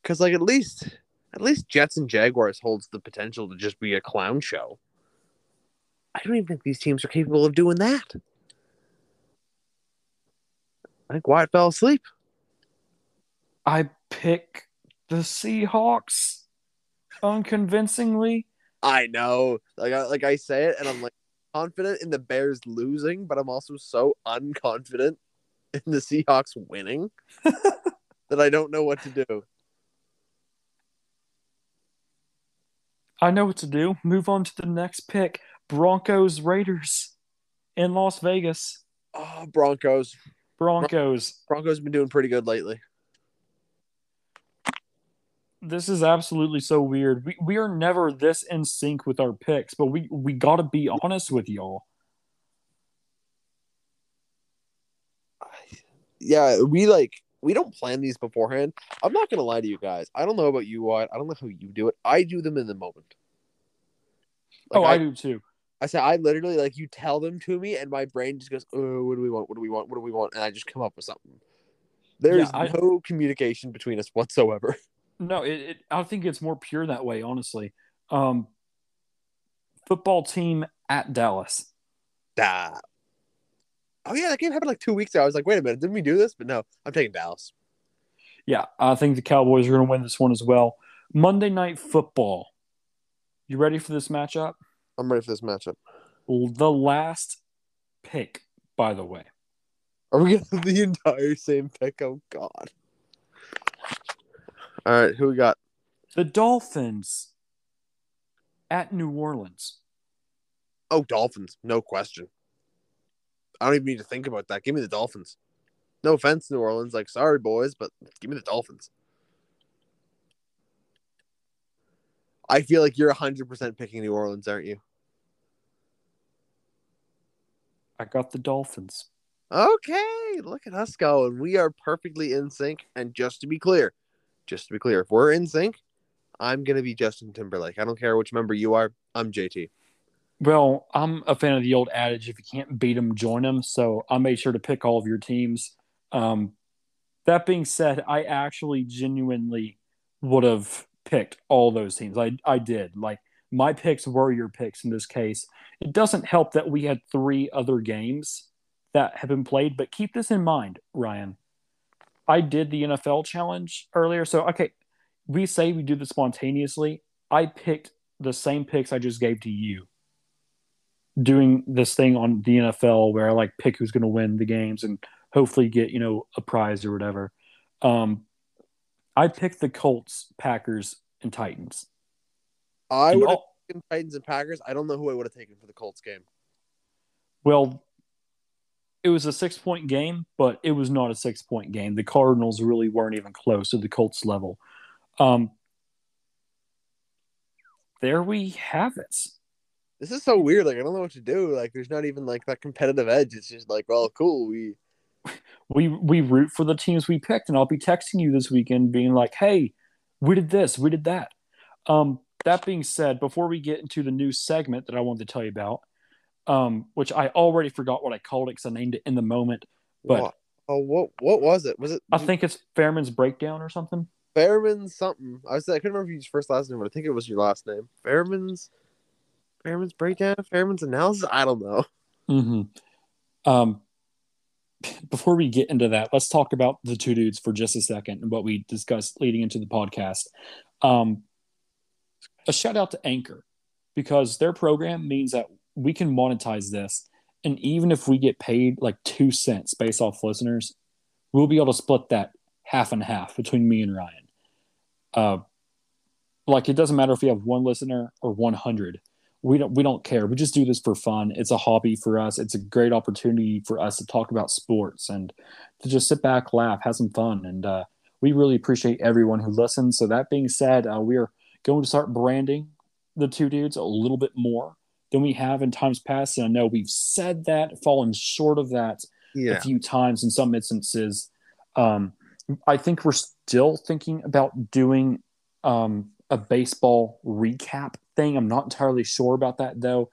Because, at least Jets and Jaguars holds the potential to just be a clown show. I don't even think these teams are capable of doing that. I think Wyatt fell asleep. I pick the Seahawks unconvincingly. I know. I say it, and I'm confident in the Bears losing, but I'm also so unconfident in the Seahawks winning that I don't know what to do. I know what to do. Move on to the next pick. Broncos Raiders in Las Vegas. Oh, Broncos. Broncos have been doing pretty good lately. This is absolutely so weird. We are never this in sync with our picks, but we got to be honest with y'all. Yeah, we don't plan these beforehand. I'm not going to lie to you guys. I don't know about you, Wyatt. I don't know how you do it. I do them in the moment. Like, I do too. I said, I literally, like, you tell them to me, and my brain just goes, oh, what do we want? What do we want? What do we want? And I just come up with something. There is no communication between us whatsoever. No, I think it's more pure that way, honestly. Football team at Dallas. Oh, yeah, that game happened like 2 weeks ago. I was like, wait a minute, didn't we do this? But no, I'm taking Dallas. Yeah, I think the Cowboys are going to win this one as well. Monday Night Football. You ready for this matchup? I'm ready for this matchup. The last pick, by the way. Are we getting the entire same pick? Oh, God. All right, who we got? The Dolphins at New Orleans. Oh, Dolphins. No question. I don't even need to think about that. Give me the Dolphins. No offense, New Orleans. Like, sorry, boys, but give me the Dolphins. I feel like you're 100% picking New Orleans, aren't you? I got the Dolphins. Okay, look at us going. We are perfectly in sync. And just to be clear, if we're in sync, I'm going to be Justin Timberlake. I don't care which member you are. I'm JT. Well, I'm a fan of the old adage, if you can't beat them, join them. So I made sure to pick all of your teams. That being said, I actually genuinely would have picked all those teams. I did. Like, my picks were your picks in this case. It doesn't help that we had three other games that have been played, but keep this in mind, Ryan. I did the NFL challenge earlier. So, okay, we say we do this spontaneously. I picked the same picks I just gave to you, doing this thing on the NFL where I like pick who's going to win the games and hopefully get, a prize or whatever. I picked the Colts, Packers, and Titans. I would have taken Titans and Packers. I don't know who I would have taken for the Colts game. Well, it was a 6-point game, but it was not a 6-point game. The Cardinals really weren't even close to the Colts level. There we have it. This is so weird. Like, I don't know what to do. Like, there's not even like that competitive edge. It's just like, well, cool. We root for the teams we picked, and I'll be texting you this weekend, being like, "Hey, we did this, we did that." That being said, before we get into the new segment that I wanted to tell you about, which I already forgot what I called it because I named it in the moment. But what was it? Was it? I think it's Fairman's Breakdown or something. Fairman's something. I couldn't remember your first last name, but I think it was your last name. Fairman's Breakdown, Fairman's Analysis, I don't know. Mm-hmm. Before we get into that, let's talk about the two dudes for just a second and what we discussed leading into the podcast. A shout out to Anchor, because their program means that we can monetize this. And even if we get paid like 2 cents based off listeners, we'll be able to split that half and half between me and Ryan. Like, it doesn't matter if we have one listener or 100. We don't care. We just do this for fun. It's a hobby for us. It's a great opportunity for us to talk about sports and to just sit back, laugh, have some fun. And we really appreciate everyone who listens. So that being said, we are going to start branding the two dudes a little bit more than we have in times past. And I know we've said that, fallen short of that a few times in some instances. I think we're still thinking about doing a baseball recap thing. I'm not entirely sure about that, though.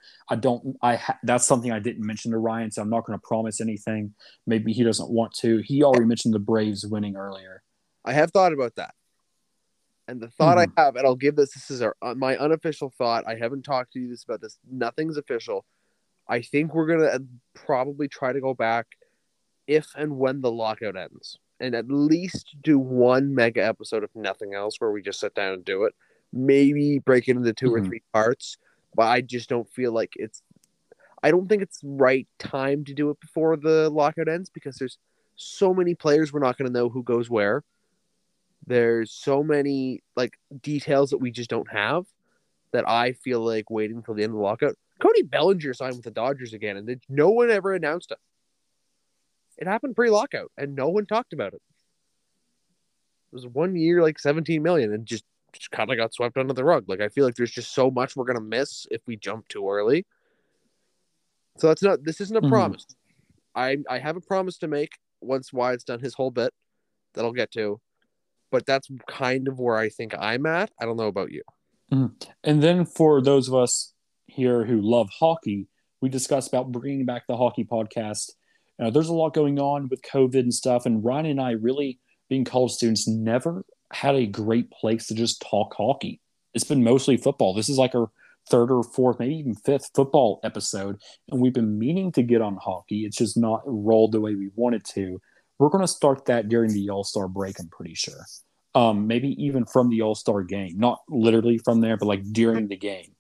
That's something I didn't mention to Ryan, so I'm not going to promise anything. Maybe he doesn't want to. He already mentioned the Braves winning earlier. I have thought about that, and the thought I have, and I'll give this. This is my unofficial thought. I haven't talked to you this about this. Nothing's official. I think we're going to probably try to go back if and when the lockout ends, and at least do one mega episode, if nothing else, where we just sit down and do it. Maybe break it into two or three parts, but I just don't feel like I don't think it's right time to do it before the lockout ends, because there's so many players we're not going to know who goes where. There's so many like details that we just don't have that I feel like waiting until the end of the lockout. Cody Bellinger signed with the Dodgers again, and no one ever announced it. It happened pre-lockout, and no one talked about it. It was 1 year, like $17 million, and just kind of got swept under the rug. Like, I feel like there's just so much we're going to miss if we jump too early. So this isn't a promise. I have a promise to make once Wyatt's done his whole bit that I'll get to, but that's kind of where I think I'm at. I don't know about you. And then for those of us here who love hockey, we discussed about bringing back the hockey podcast. There's a lot going on with COVID and stuff, and Ryan and I, really being college students, never had a great place to just talk hockey. It's been mostly football. This is like our third or fourth, maybe even fifth football episode, and we've been meaning to get on hockey. It's just not rolled the way we wanted to. We're going to start that during the All-Star break, I'm pretty sure. Maybe even from the All-Star game. Not literally from there, but like during the game.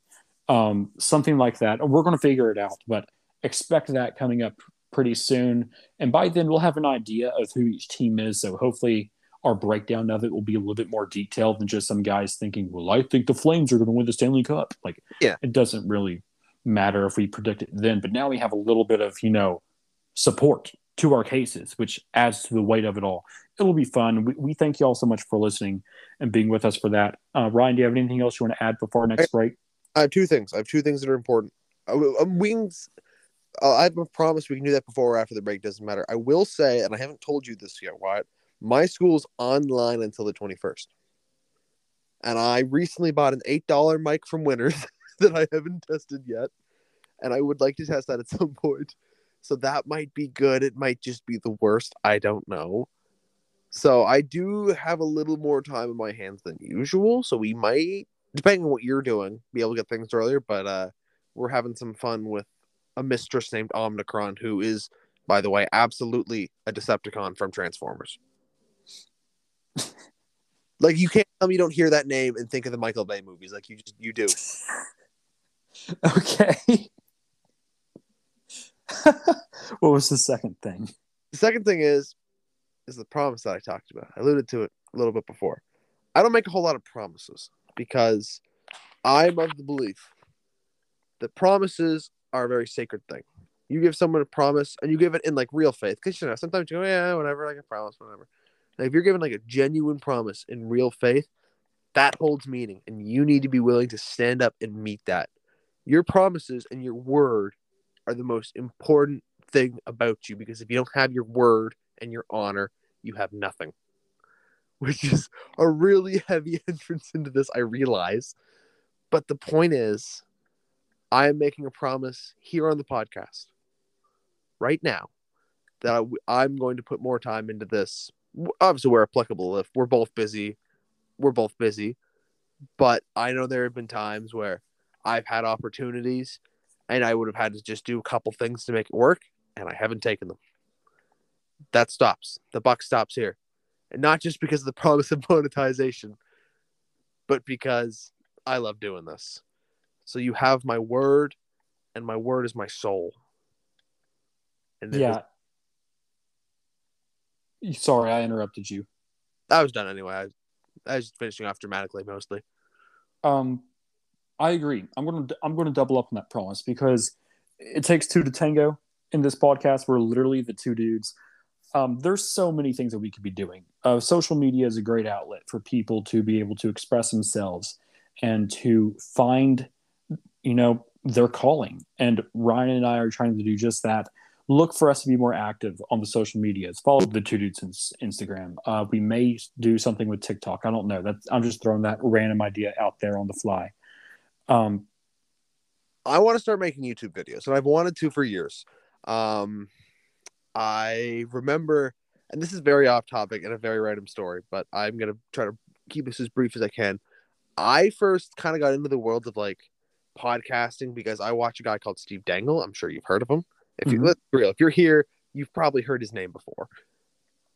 Something like that. We're going to figure it out, but expect that coming up pretty soon. And by then, we'll have an idea of who each team is. So hopefully our breakdown of it will be a little bit more detailed than just some guys thinking, well, I think the Flames are going to win the Stanley Cup. Like, yeah, it doesn't really matter if we predict it then. But now we have a little bit of, support to our cases, which adds to the weight of it all. It'll be fun. We thank you all so much for listening and being with us for that. Ryan, do you have anything else you want to add before our next break? I have two things. That are important. I promise we can do that before or after the break. Doesn't matter. I will say, and I haven't told you this yet, Wyatt, my school's online until the 21st. And I recently bought an $8 mic from Winners that I haven't tested yet. And I would like to test that at some point. So that might be good. It might just be the worst. I don't know. So I do have a little more time in my hands than usual. So we might, depending on what you're doing, be able to get things earlier. But we're having some fun with a mistress named Omnicron, who is, by the way, absolutely a Decepticon from Transformers. Like, you can't tell me you don't hear that name and think of the Michael Bay movies. Like, you do. Okay. What was the second thing? The second thing is the promise that I talked about. I alluded to it a little bit before. I don't make a whole lot of promises because I'm of the belief that promises are a very sacred thing. You give someone a promise and you give it in like real faith. Because sometimes you go, yeah, whatever, like a promise, whatever. Now, if you're given like a genuine promise in real faith, that holds meaning, and you need to be willing to stand up and meet that. Your promises and your word are the most important thing about you, because if you don't have your word and your honor, you have nothing, which is a really heavy entrance into this, I realize. But the point is, I am making a promise here on the podcast right now that I'm going to put more time into this. Obviously, we're applicable if we're both busy. But I know there have been times where I've had opportunities and I would have had to just do a couple things to make it work, and I haven't taken them. That stops. The buck stops here. And not just because of the promise of monetization, but because I love doing this. So you have my word, and my word is my soul. And yeah. Sorry, I interrupted you. I was done anyway. I was finishing off dramatically, mostly. I agree. I'm gonna double up on that promise, because it takes two to tango in this podcast. We're literally the two dudes. There's so many things that we could be doing. Social media is a great outlet for people to be able to express themselves and to find, their calling. And Ryan and I are trying to do just that. Look for us to be more active on the social medias. Follow the Two Dudes Instagram. We may do something with TikTok. I don't know. I'm just throwing that random idea out there on the fly. I want to start making YouTube videos, and I've wanted to for years. I remember, and this is very off topic and a very random story, but I'm going to try to keep this as brief as I can. I first kind of got into the world of like podcasting because I watch a guy called Steve Dangle. I'm sure you've heard of him. If you're here, you've probably heard his name before,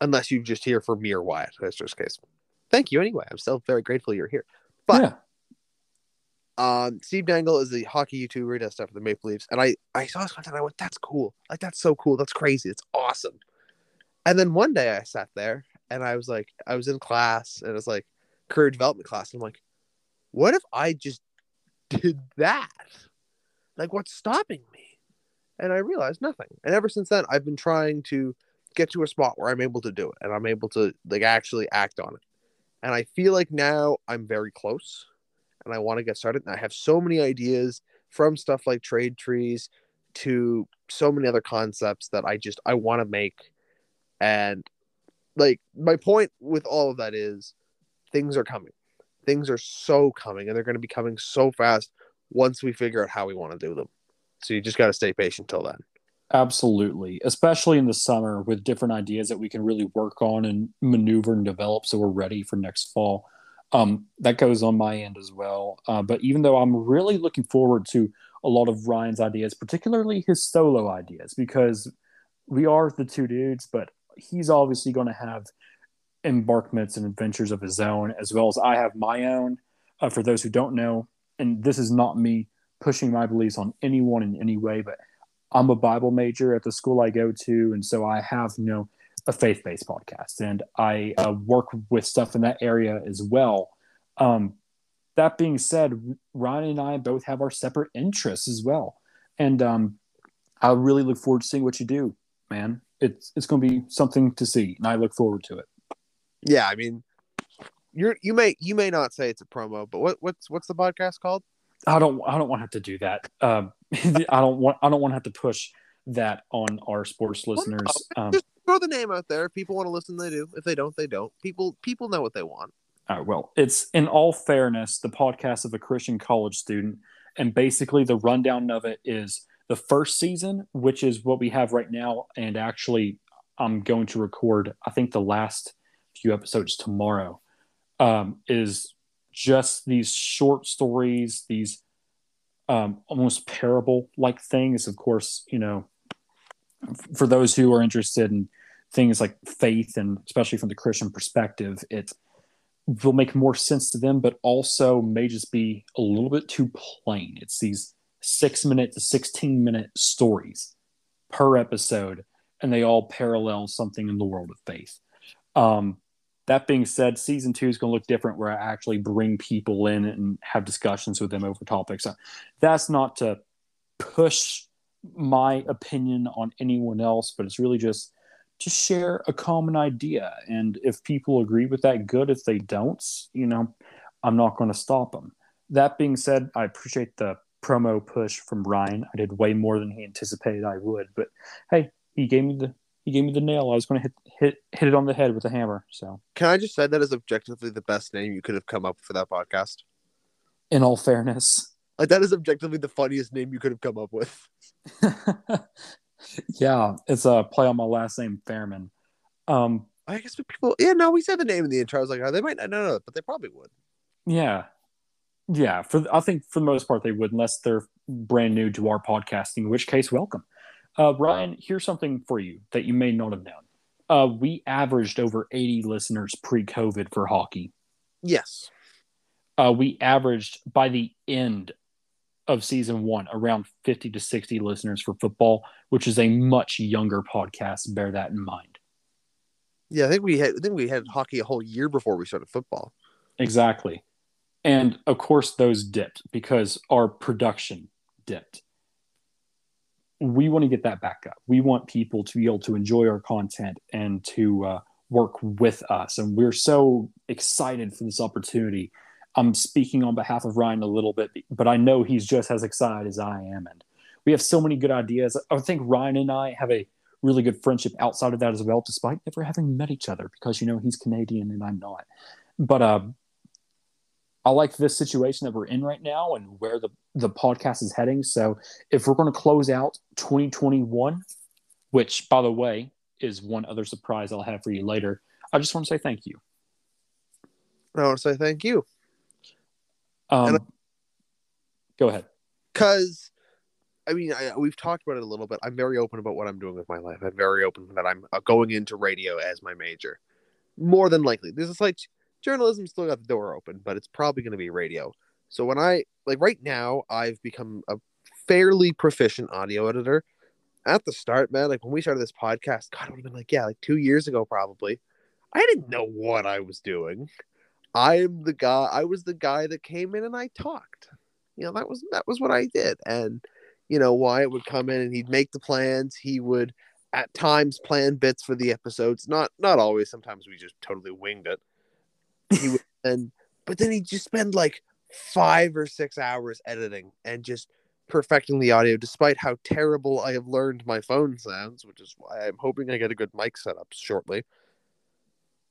unless you just hear for me or Wyatt. That's just the case. Thank you anyway. I'm still very grateful you're here. But yeah. Steve Dangle is a hockey YouTuber. He does stuff for the Maple Leafs. And I saw his content. I went, that's cool. Like, that's so cool. That's crazy. It's awesome. And then one day I sat there and I was like, I was in class and it was like career development class. And I'm like, what if I just did that? Like, what's stopping me? And I realized nothing. And ever since then, I've been trying to get to a spot where I'm able to do it and I'm able to like actually act on it. And I feel like now I'm very close. And I want to get started. And I have so many ideas, from stuff like trade trees to so many other concepts that I want to make. And like my point with all of that is things are coming. Things are so coming, and they're going to be coming so fast. once we figure out how we want to do them. So you just got to stay patient till then. Absolutely. Especially in the summer with different ideas that we can really work on and maneuver and develop. So we're ready for next fall. That goes on my end as well. But even though I'm really looking forward to a lot of Ryan's ideas, particularly his solo ideas, because we are the two dudes, but he's obviously going to have embarkments and adventures of his own, as well as I have my own. For those who don't know, and this is not me pushing my beliefs on anyone in any way, but I'm a Bible major at the school I go to, and so I have, you know, a faith-based podcast, and I work with stuff in that area as well. That being said, Ryan and I both have our separate interests as well, and I really look forward to seeing what you do, man. It's going to be something to see, and I look forward to it. Yeah, I mean, you may not say it's a promo, but what's the podcast called? I don't want to have to do that. I don't want to have to push that on our sports listeners. Well, no, just throw the name out there. If people want to listen, they do. If they don't, they don't. People know what they want. Well, it's, in all fairness, the podcast of a Christian college student, and basically the rundown of it is the first season, which is what we have right now. And actually, I'm going to record, I think, the last few episodes tomorrow. Is just these short stories, these almost parable-like things. Of course, you know, for those who are interested in things like faith, and especially from the Christian perspective, it will make more sense to them, but also may just be a little bit too plain. It's these 6-minute to 16-minute stories per episode, and they all parallel something in the world of faith. That being said, season 2 is going to look different, where I actually bring people in and have discussions with them over topics. That's not to push my opinion on anyone else, but it's really just to share a common idea. And if people agree with that, good. If they don't, you know, I'm not going to stop them. That being said, I appreciate the promo push from Ryan. I did way more than he anticipated I would, but hey, he gave me the nail. I was going to hit it on the head with a hammer. So can I just say that is objectively the best name you could have come up with for that podcast? In all fairness, like, that is objectively the funniest name you could have come up with. Yeah, it's a play on my last name, Fairman. I guess people. Yeah, no, we said the name in the intro. I was like, oh, they might not know, but they probably would. Yeah. I think for the most part they would, unless they're brand new to our podcasting, in which case, welcome. Ryan, here's something for you that you may not have known. We averaged over 80 listeners pre-COVID for hockey. Yes. We averaged, by the end of season 1, around 50 to 60 listeners for football, which is a much younger podcast. Bear that in mind. Yeah, I think we had hockey a whole year before we started football. Exactly. And, of course, those dipped because our production dipped. We want to get that back up. We want people to be able to enjoy our content and to work with us. And we're so excited for this opportunity. I'm speaking on behalf of Ryan a little bit, but I know he's just as excited as I am. And we have so many good ideas. I think Ryan and I have a really good friendship outside of that as well, despite never having met each other, because, you know, he's Canadian and I'm not. But I like this situation that we're in right now and where the podcast is heading. So if we're going to close out 2021, which, by the way, is one other surprise I'll have for you later, I just want to say thank you. I want to say thank you. Go ahead. Because, I mean, we've talked about it a little bit. I'm very open about what I'm doing with my life. I'm very open that I'm going into radio as my major. More than likely. There's a slight... Journalism still got the door open, but it's probably going to be radio. So when right now, I've become a fairly proficient audio editor. At the start, man, like when we started this podcast, God, it would have been like 2 years ago, probably. I didn't know what I was doing. I was the guy that came in and I talked. You know, that was what I did. And, you know, Wyatt would come in and he'd make the plans. He would at times plan bits for the episodes. Not always. Sometimes we just totally winged it. He would spend, but then he'd just spend like 5 or 6 hours editing and just perfecting the audio, despite how terrible I have learned my phone sounds, which is why I'm hoping I get a good mic set up shortly.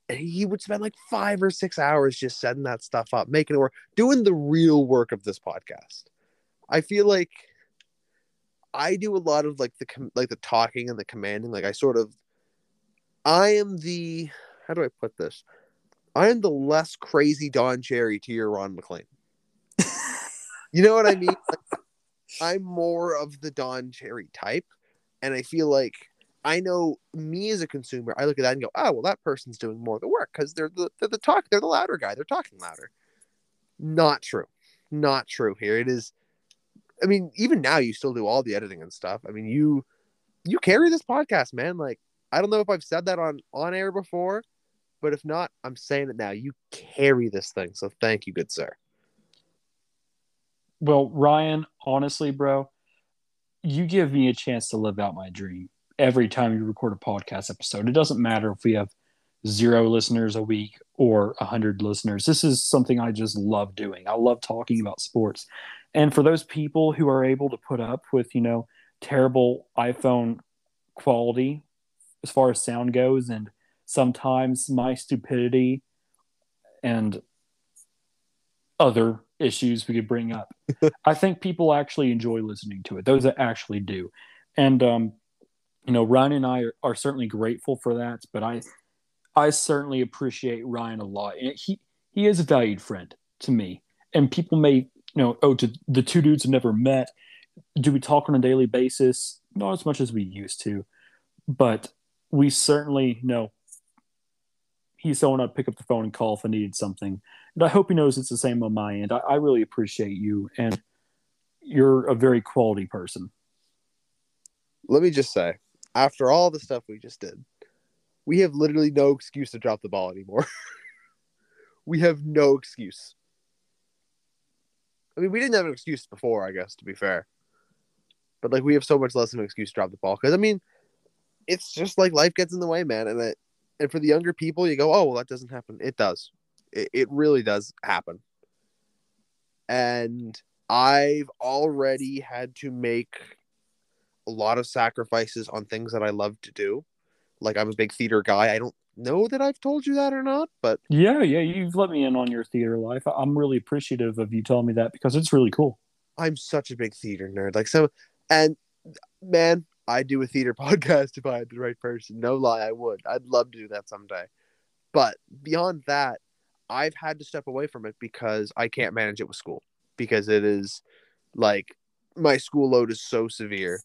And he would spend like 5 or 6 hours just setting that stuff up, making it work, doing the real work of this podcast. I feel like I do a lot of like the talking and the commanding. Like how do I put this? I am the less crazy Don Cherry to your Ron McClain. You know what I mean? Like, I'm more of the Don Cherry type. And I feel like I know me as a consumer, I look at that and go, oh, well, that person's doing more of the work because they're the louder guy. They're talking louder. Not true. Not true here. It is. I mean, even now you still do all the editing and stuff. I mean, you carry this podcast, man. Like, I don't know if I've said that on air before, but if not, I'm saying it now. You carry this thing. So thank you, good sir. Well, Ryan, honestly, bro, you give me a chance to live out my dream every time you record a podcast episode. It doesn't matter if we have 0 listeners a week or 100 listeners. This is something I just love doing. I love talking about sports. And for those people who are able to put up with, you know, terrible iPhone quality as far as sound goes, and sometimes my stupidity and other issues we could bring up, I think people actually enjoy listening to it. Those that actually do. And, you know, Ryan and I are certainly grateful for that, but I certainly appreciate Ryan a lot. And he is a valued friend to me. And people may, you know, to the two dudes who never met, do we talk on a daily basis? Not as much as we used to, but we certainly know he's someone I'd pick up the phone and call if I needed something. And I hope he knows it's the same on my end. I really appreciate you, and you're a very quality person. Let me just say, after all the stuff we just did, we have literally no excuse to drop the ball anymore. We have no excuse. I mean, we didn't have an excuse before, I guess, to be fair. But, like, we have so much less of an excuse to drop the ball. Because, I mean, it's just like life gets in the way, man. And for the younger people, you go, oh, well, that doesn't happen. It does. It really does happen. And I've already had to make a lot of sacrifices on things that I love to do. Like, I'm a big theater guy. I don't know that I've told you that or not, but... Yeah, you've let me in on your theater life. I'm really appreciative of you telling me that because it's really cool. I'm such a big theater nerd. Like, so... And, man, I'd do a theater podcast if I had the right person. No lie, I would. I'd love to do that someday. But beyond that, I've had to step away from it because I can't manage it with school. Because it is, like, my school load is so severe.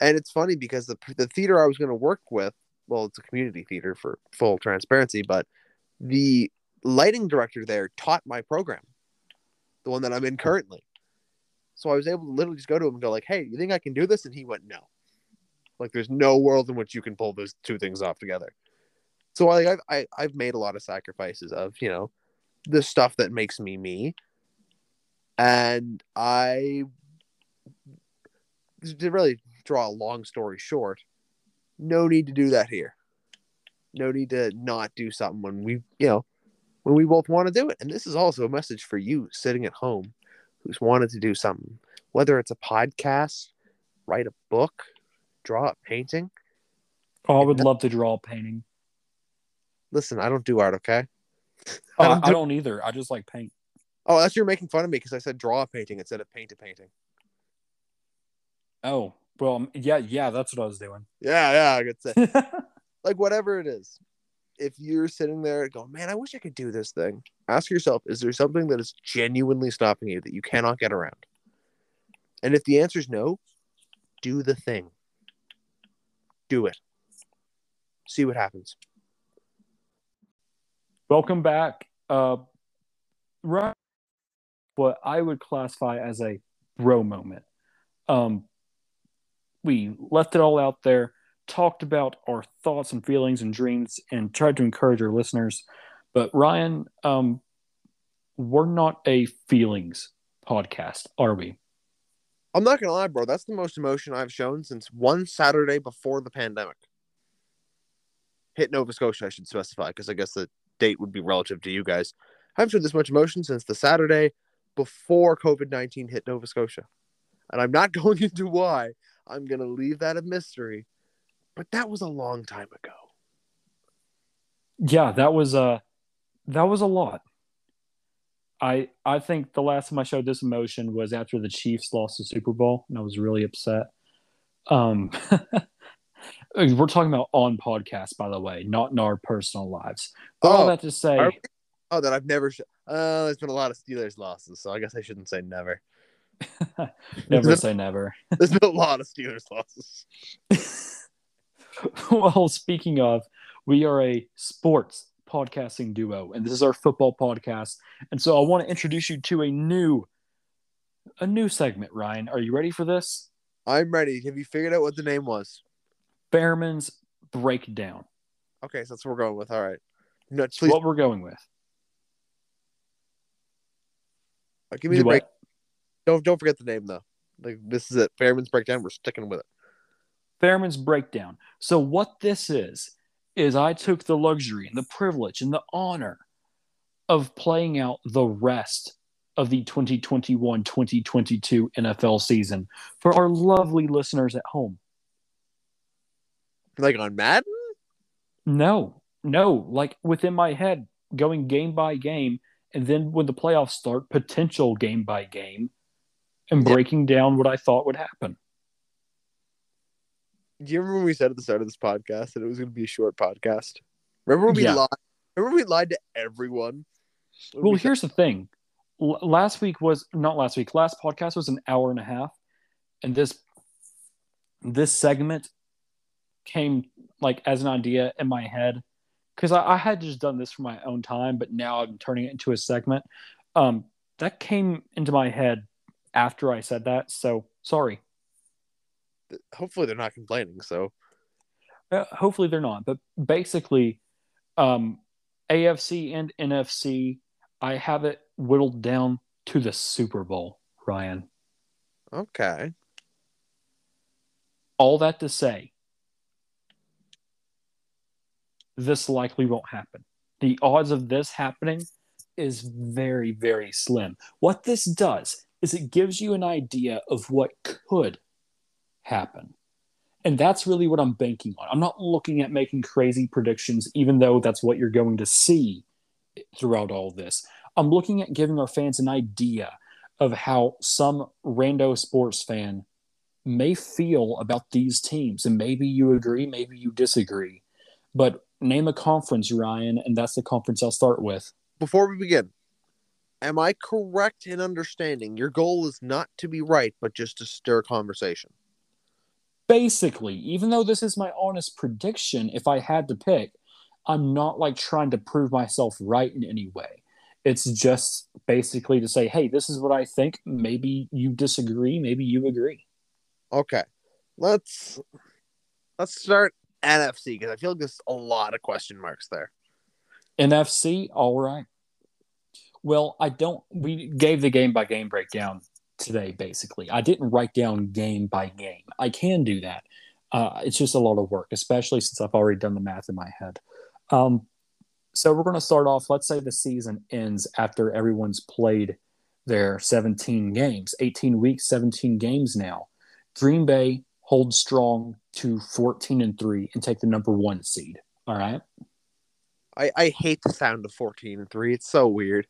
And it's funny because the theater I was going to work with, well, it's a community theater for full transparency, but the lighting director there taught my program, the one that I'm in currently. So I was able to literally just go to him and go like, hey, you think I can do this? And he went, no. Like, there's no world in which you can pull those two things off together. So I've made a lot of sacrifices of, you know, the stuff that makes me me. And I, to really draw a long story short, no need to do that here. No need to not do something when we both want to do it. And this is also a message for you sitting at home who's wanted to do something, whether it's a podcast, write a book, draw a painting. Oh, I would love to draw a painting. Listen, I don't do art, okay? I don't either. I just like paint. Oh, that's you're making fun of me because I said draw a painting instead of paint a painting. Oh. Well, yeah, that's what I was doing. Yeah, I could say. Like, whatever it is, if you're sitting there going, man, I wish I could do this thing, ask yourself, is there something that is genuinely stopping you that you cannot get around? And if the answer is no, do the thing. Do it. See what happens. Welcome back. Right, what I would classify as a bro moment. We left it all out there, talked about our thoughts and feelings and dreams, and tried to encourage our listeners. But Ryan, we're not a feelings podcast, are we? I'm not going to lie, bro. That's the most emotion I've shown since one Saturday before the pandemic. Hit Nova Scotia, I should specify, because I guess the date would be relative to you guys. I haven't shown this much emotion since the Saturday before COVID-19 hit Nova Scotia. And I'm not going into why. I'm going to leave that a mystery. But that was a long time ago. Yeah, that was a lot. I think the last time I showed this emotion was after the Chiefs lost the Super Bowl, and I was really upset. We're talking about on podcast, by the way, not in our personal lives. All that to say, that I've never. There's been a lot of Steelers losses, so I guess I shouldn't say never. Never say never. There's been a lot of Steelers losses. Well, speaking of, we are a sports podcasting duo, and this is our football podcast. And so I want to introduce you to a new segment, Ryan. Are you ready for this? I'm ready. Have you figured out what the name was? Fairman's Breakdown. Okay, so that's what we're going with. All right. No, please. What we're going with. Right, give me the break. Don't forget the name, though. Like, this is it. Fairman's Breakdown. We're sticking with it. Fairman's Breakdown. So what this is I took the luxury and the privilege and the honor of playing out the rest of the 2021-2022 NFL season for our lovely listeners at home. Like on Madden? No. Like within my head, going game by game, and then when the playoffs start, potential game by game, and breaking down what I thought would happen. Do you remember when we said at the start of this podcast that it was going to be a short podcast? Remember when we lied? Remember when we lied to everyone? Well, here's the thing. Last podcast was an hour and a half, and this segment came like as an idea in my head because I had just done this for my own time, but now I'm turning it into a segment. That came into my head after I said that, so sorry. Hopefully they're not complaining. So hopefully they're not. But basically, AFC and NFC, I have it whittled down to the Super Bowl, Ryan. Okay. All that to say, this likely won't happen. The odds of this happening is very, very slim. What this does is it gives you an idea of what could happen. And that's really what I'm banking on. I'm not looking at making crazy predictions, even though that's what you're going to see throughout all this. I'm looking at giving our fans an idea of how some rando sports fan may feel about these teams. And maybe you agree, maybe you disagree. But name a conference, Ryan, and that's the conference I'll start with. Before we begin, am I correct in understanding your goal is not to be right, but just to stir a conversation? Basically, even though this is my honest prediction, if I had to pick, I'm not like trying to prove myself right in any way. It's just basically to say, hey, this is what I think. Maybe you disagree. Maybe you agree. Okay. Let's start NFC because I feel like there's a lot of question marks there. NFC, all right. Well, we gave the game by game breakdown today, basically. I didn't write down game by game. I can do that. It's just a lot of work, especially since I've already done the math in my head. So we're going to start off, let's say the season ends after everyone's played their 17 games, 18 weeks, 17 games now. Green Bay holds strong to 14-3 and take the number one seed. All right. I hate the sound of 14-3. It's so weird.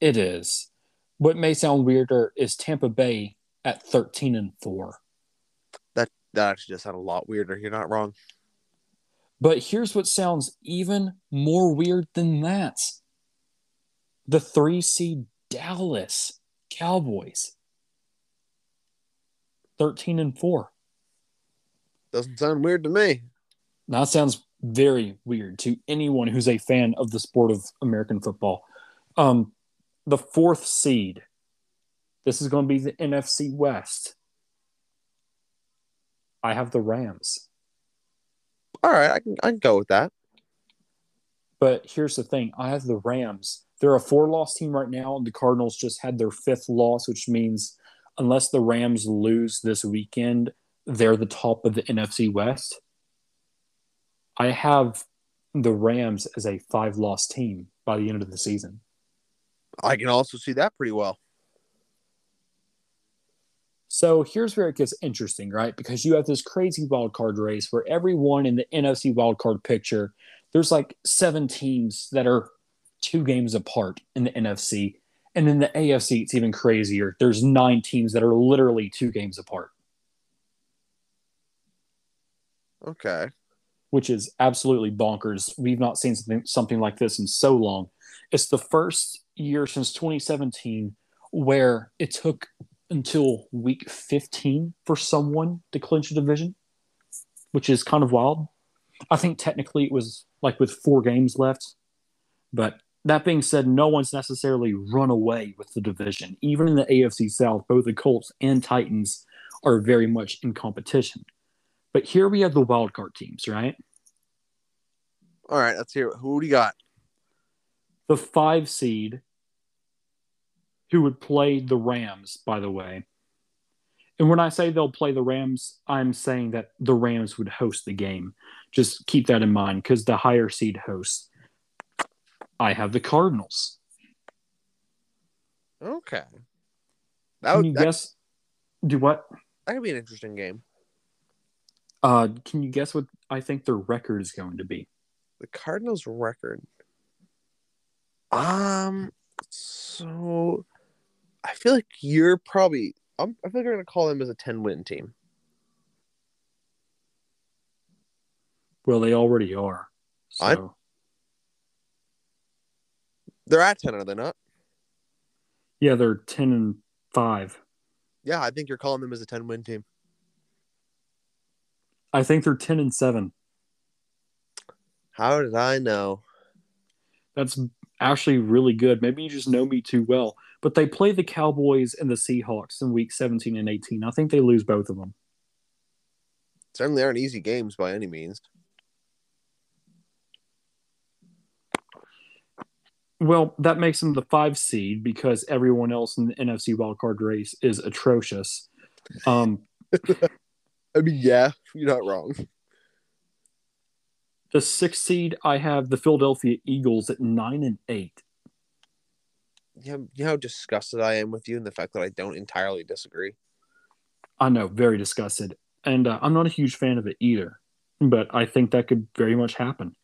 It is. What may sound weirder is Tampa Bay at 13-4. That actually just sounded a lot weirder. You're not wrong. But here's what sounds even more weird than that. The 3 seed Dallas Cowboys. 13-4. Doesn't sound weird to me. That sounds very weird to anyone who's a fan of the sport of American football. The 4th seed. This is going to be the NFC West. I have the Rams. All right, I can go with that. But here's the thing. I have the Rams. They're a 4-loss team right now, and the Cardinals just had their 5th loss, which means unless the Rams lose this weekend, they're the top of the NFC West. I have the Rams as a 5-loss team by the end of the season. I can also see that pretty well. So here's where it gets interesting, right? Because you have this crazy wildcard race where everyone in the NFC wildcard picture, there's like 7 teams that are 2 games apart in the NFC. And in the AFC, it's even crazier. There's 9 teams that are literally 2 games apart. Okay. Which is absolutely bonkers. We've not seen something like this in so long. It's the first year since 2017 where it took until week 15 for someone to clinch a division, which is kind of wild. I think technically it was like with 4 games left. But that being said, no one's necessarily run away with the division. Even in the AFC South, both the Colts and Titans are very much in competition. But here we have the wildcard teams, right? All right, let's hear it. Who do you got? The 5 seed, who would play the Rams, by the way. And when I say they'll play the Rams, I'm saying that the Rams would host the game. Just keep that in mind, because the higher seed hosts. I have the Cardinals. Okay. Can you guess? Do what? That could be an interesting game. Can you guess what I think their record is going to be? The Cardinals' record. So I feel like you're probably. I feel like we're going to call them as a 10-win team. Well, they already are. So. They're at 10, are they not? Yeah, they're 10-5. Yeah, I think you're calling them as a 10-win team. I think they're 10-7. How did I know? That's actually really good. Maybe you just know me too well. But they play the Cowboys and the Seahawks in week 17 and 18. I think they lose both of them. Certainly aren't easy games by any means. Well, that makes them the 5 seed because everyone else in the NFC wildcard race is atrocious. I mean, yeah, you're not wrong. The 6 seed, I have the Philadelphia Eagles at 9-8. You know how disgusted I am with you and the fact that I don't entirely disagree? I know, very disgusted. And I'm not a huge fan of it either, but I think that could very much happen.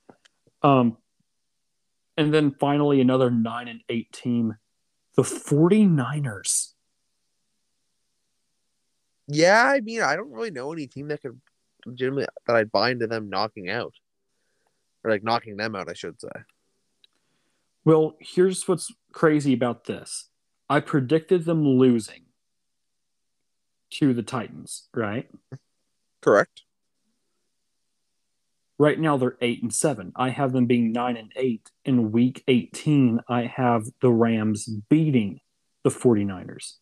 And then finally, another 9-8 team, the 49ers. Yeah, I mean, I don't really know any team that could legitimately that I'd buy into them knocking out. Or like knocking them out, I should say. Well, here's what's crazy about this. I predicted them losing to the Titans, right? Correct. Right now, they're 8-7. I have them being 9-8. In week 18, I have the Rams beating the 49ers.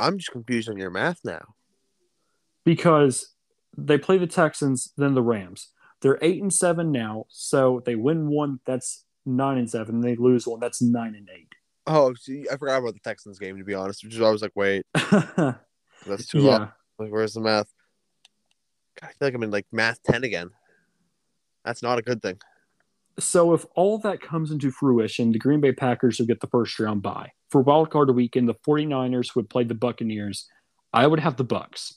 I'm just confused on your math now. Because they play the Texans, then the Rams. They're 8-7 now, so they win one, that's 9-7. They lose one, that's 9-8. Oh, see, I forgot about the Texans game, to be honest, which is I was like, wait, that's too long. Like, where's the math? God, I feel like I'm in like math 10 again. That's not a good thing. So if all that comes into fruition, the Green Bay Packers would get the first round bye. For wildcard weekend, the 49ers would play the Buccaneers. I would have the Bucs.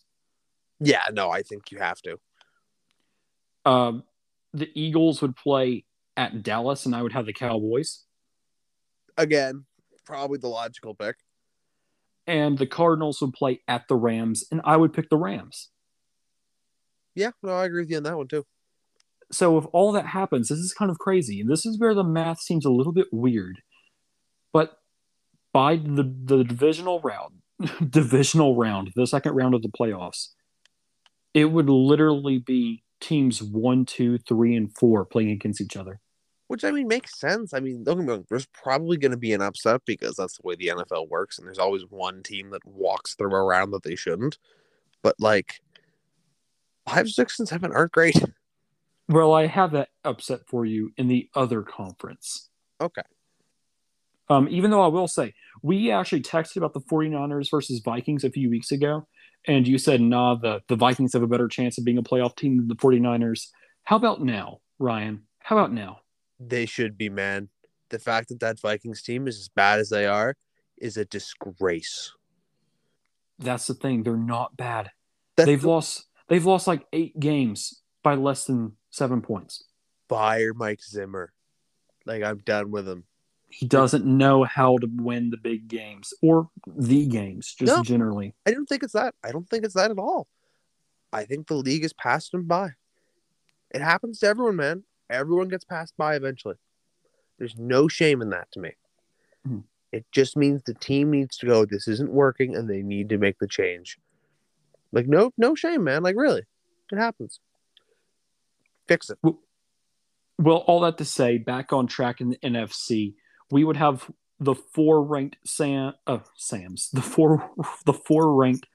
Yeah, no, I think you have to. The Eagles would play at Dallas, and I would have the Cowboys. Again, probably the logical pick. And the Cardinals would play at the Rams, and I would pick the Rams. Yeah, no, I agree with you on that one, too. So if all that happens, this is kind of crazy. And this is where the math seems a little bit weird. But by the divisional round, the second round of the playoffs, it would literally be teams 1, 2, 3, and 4 playing against each other. Which, I mean, makes sense. I mean, don't get me wrong, there's probably going to be an upset because that's the way the NFL works, and there's always one team that walks through a round that they shouldn't. But, like, 5, 6, and 7 aren't great. Well, I have that upset for you in the other conference. Okay. Even though I will say, we actually texted about the 49ers versus Vikings a few weeks ago, and you said, nah, the Vikings have a better chance of being a playoff team than the 49ers. How about now, Ryan? How about now? They should be, man. The fact that Vikings team is as bad as they are is a disgrace. That's the thing. They're not bad. They've lost like 8 games by less than 7 points. fire Mike Zimmer. Like, I'm done with him. He doesn't know how to win the big games or the games, just generally. I don't think it's that. I don't think it's that at all. I think the league has passed him by. It happens to everyone, man. Everyone gets passed by eventually. There's no shame in that to me. Mm-hmm. It just means the team needs to go, this isn't working, and they need to make the change. Like, no shame, man. Like, really. It happens. Fix it. Well, all that to say, back on track in the NFC, we would have the four ranked four ranked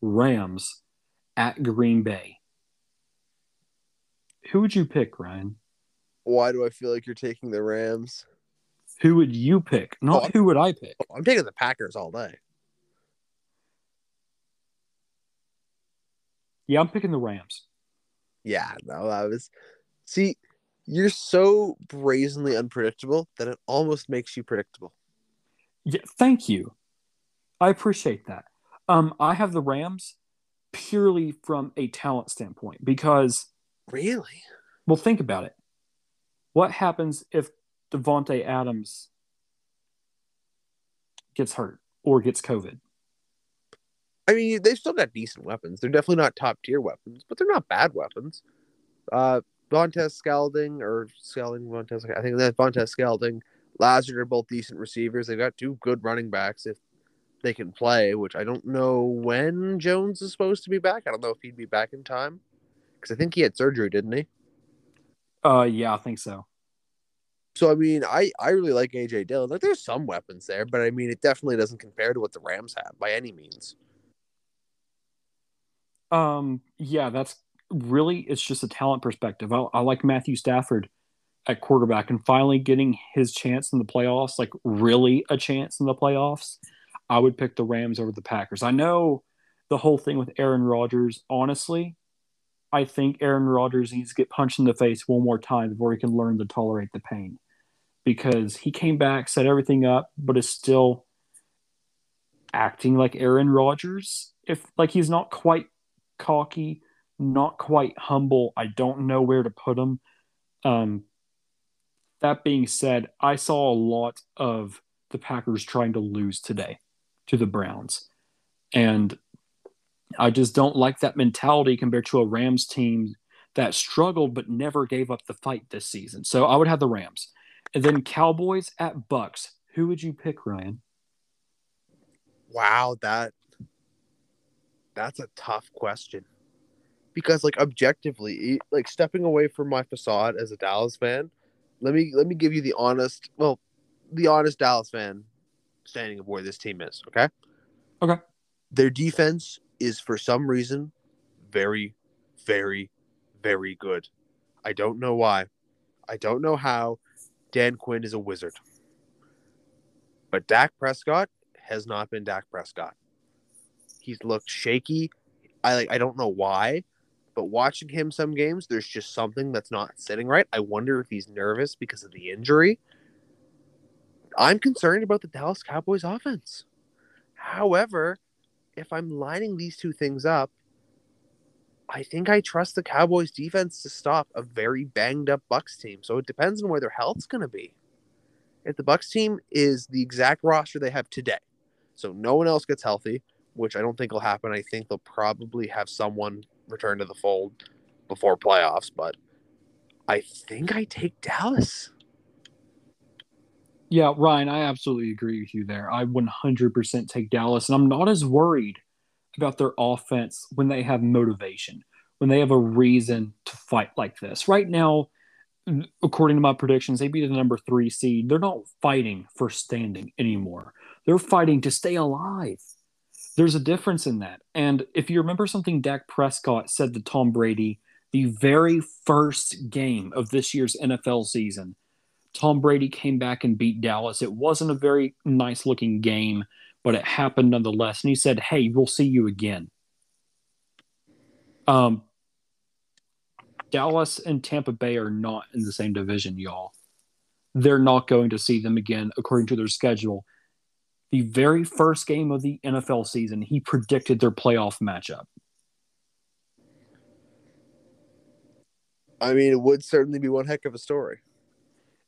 Rams at Green Bay. Who would you pick, Ryan? Why do I feel like you're taking the Rams? Who would you pick? Who would I pick? I'm taking the Packers all day. Yeah, I'm picking the Rams. Yeah, no, I was... See, you're so brazenly unpredictable that it almost makes you predictable. Yeah, thank you. I appreciate that. I have the Rams purely from a talent standpoint because... Really? Well, think about it. What happens if Devontae Adams gets hurt or gets COVID? I mean, they've still got decent weapons. They're definitely not top-tier weapons, but they're not bad weapons. Valdes Scantling, Lazard are both decent receivers. They've got two good running backs if they can play, which I don't know when Jones is supposed to be back. I don't know if he'd be back in time because I think he had surgery, didn't he? Yeah, I think so. So, I mean, I really like A.J. Dillon. Like, there's some weapons there, but, I mean, it definitely doesn't compare to what the Rams have by any means. Yeah, that's really, it's just a talent perspective. I like Matthew Stafford at quarterback and finally getting his chance in the playoffs, like really a chance in the playoffs. I would pick the Rams over the Packers. I know the whole thing with Aaron Rodgers, honestly, I think Aaron Rodgers needs to get punched in the face one more time before he can learn to tolerate the pain. Because he came back, set everything up, but is still acting like Aaron Rodgers. Like he's not quite cocky, not quite humble. I don't know where to put him. That being said, I saw a lot of the Packers trying to lose today to the Browns. And I just don't like that mentality compared to a Rams team that struggled but never gave up the fight this season. So I would have the Rams. And then Cowboys at Bucks. Who would you pick, Ryan? Wow, that's a tough question. Because, like, objectively, like, stepping away from my facade as a Dallas fan, let me give you the honest Dallas fan standing of where this team is, okay? Okay. Their defense is, for some reason, very, very, very good. I don't know why. I don't know how. Dan Quinn is a wizard. But Dak Prescott has not been Dak Prescott. He's looked shaky. I don't know why, but watching him some games, there's just something that's not sitting right. I wonder if he's nervous because of the injury. I'm concerned about the Dallas Cowboys offense. However, if I'm lining these two things up, I think I trust the Cowboys defense to stop a very banged up Bucs team. So it depends on where their health's going to be. If the Bucs team is the exact roster they have today, so no one else gets healthy, which I don't think will happen. I think they'll probably have someone return to the fold before playoffs, but I think I take Dallas. Yeah, Ryan, I absolutely agree with you there. I 100% take Dallas, and I'm not as worried about their offense when they have motivation, when they have a reason to fight like this. Right now, according to my predictions, they'd be the number 3 seed. They're not fighting for standing anymore. They're fighting to stay alive. There's a difference in that. And if you remember something Dak Prescott said to Tom Brady, the very first game of this year's NFL season, Tom Brady came back and beat Dallas. It wasn't a very nice-looking game, but it happened nonetheless. And he said, hey, we'll see you again. Dallas and Tampa Bay are not in the same division, y'all. They're not going to see them again according to their schedule. The very first game of the NFL season, he predicted their playoff matchup. I mean, it would certainly be one heck of a story.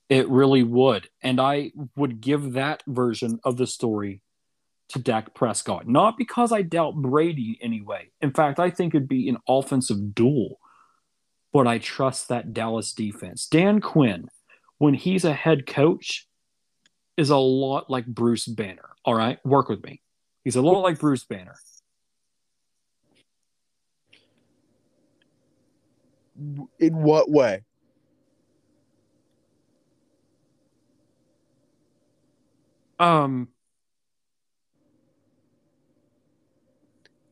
It really would. And I would give that version of the story to Dak Prescott. Not because I doubt Brady anyway. In fact, I think it'd be an offensive duel. But I trust that Dallas defense. Dan Quinn, when he's a head coach, is a lot like Bruce Banner. All right? Work with me. He's a lot like Bruce Banner. In what way?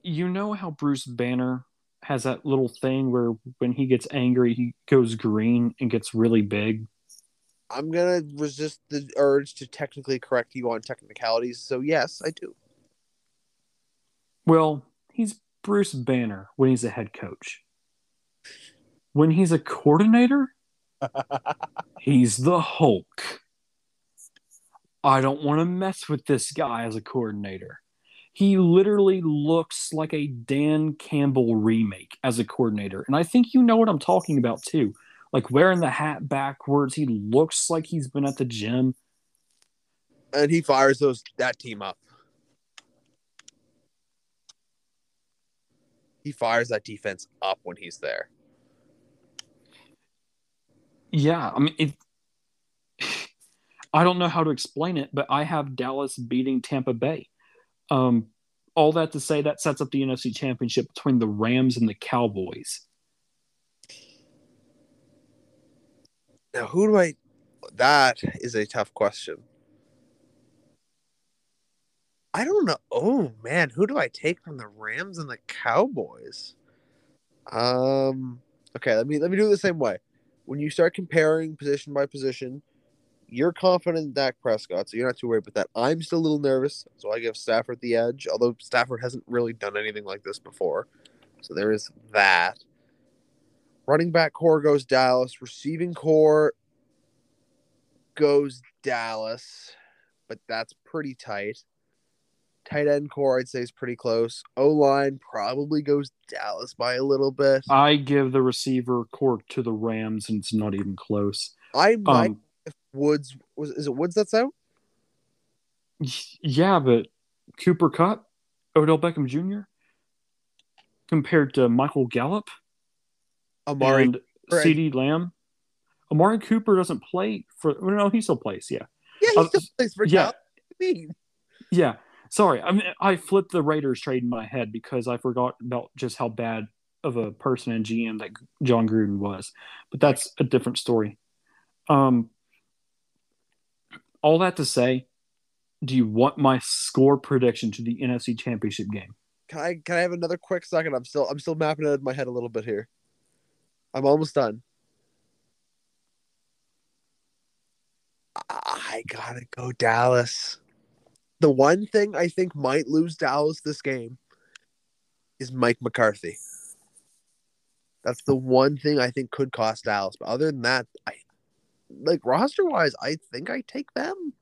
You know how Bruce Banner has that little thing where when he gets angry, he goes green and gets really big? I'm going to resist the urge to technically correct you on technicalities, so yes, I do. Well, he's Bruce Banner when he's a head coach. When he's a coordinator, he's the Hulk. I don't want to mess with this guy as a coordinator. He literally looks like a Dan Campbell remake as a coordinator. And I think you know what I'm talking about, too. Like wearing the hat backwards. He looks like he's been at the gym. And he fires that team up. He fires that defense up when he's there. Yeah, I mean, I don't know how to explain it, but I have Dallas beating Tampa Bay. All that to say, that sets up the NFC Championship between the Rams and the Cowboys. Now, that is a tough question. I don't know. Oh, man, who do I take from the Rams and the Cowboys? Okay, let me do it the same way. When you start comparing position by position, you're confident in Dak Prescott, so you're not too worried about that. I'm still a little nervous, so I give Stafford the edge, although Stafford hasn't really done anything like this before. So there is that. Running back core goes Dallas. Receiving core goes Dallas, but that's pretty tight. Tight end core, I'd say, is pretty close. O-line probably goes Dallas by a little bit. I give the receiver core to the Rams, and it's not even close. I might... Woods is it Woods that's out? Yeah, but Cooper Kupp, Odell Beckham Jr. compared to Michael Gallup, Amari and CeeDee Lamb. Amari Cooper doesn't play for. No, he still plays. Yeah, he still plays for. Yeah, yeah. Sorry, I mean, I flipped the Raiders trade in my head because I forgot about just how bad of a person and GM that John Gruden was. But that's a different story. All that to say, do you want my score prediction to the NFC Championship game? Can I have another quick second? I'm still mapping it out in my head a little bit here. I'm almost done. I gotta go Dallas. The one thing I think might lose Dallas this game is Mike McCarthy. That's the one thing I think could cost Dallas. But other than that, roster-wise, I think I take them.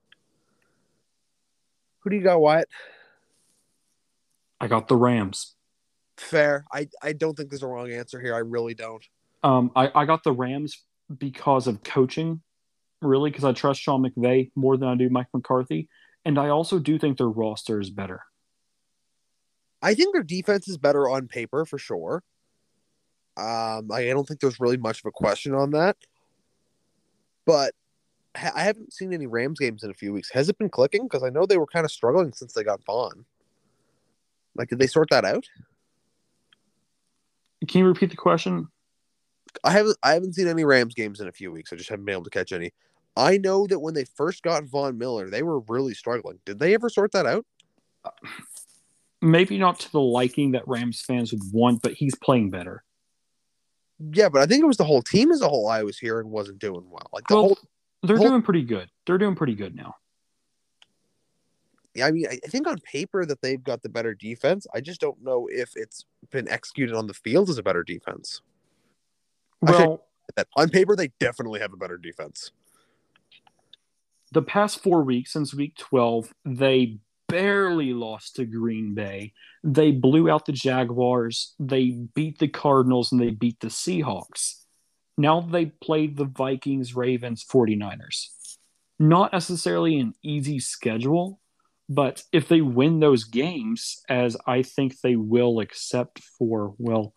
Who do you got, Wyatt? I got the Rams. Fair. I don't think there's a wrong answer here. I really don't. I got the Rams because of coaching, really, because I trust Sean McVay more than I do Mike McCarthy. And I also do think their roster is better. I think their defense is better on paper, for sure. I don't think there's really much of a question on that. But I haven't seen any Rams games in a few weeks. Has it been clicking? Because I know they were kind of struggling since they got Vaughn. Did they sort that out? Can you repeat the question? I haven't seen any Rams games in a few weeks. I just haven't been able to catch any. I know that when they first got Von Miller, they were really struggling. Did they ever sort that out? Maybe not to the liking that Rams fans would want, but he's playing better. Yeah, but I think it was the whole team as a whole I was hearing wasn't doing well. They're doing pretty good. They're doing pretty good now. Yeah, I mean, I think on paper that they've got the better defense. I just don't know if it's been executed on the field as a better defense. Well, on paper, they definitely have a better defense. The past 4 weeks, since week 12, they barely lost to Green Bay. They blew out the Jaguars. They beat the Cardinals and they beat the Seahawks. Now they play the Vikings, Ravens, 49ers. Not necessarily an easy schedule, but if they win those games, as I think they will, except for, well,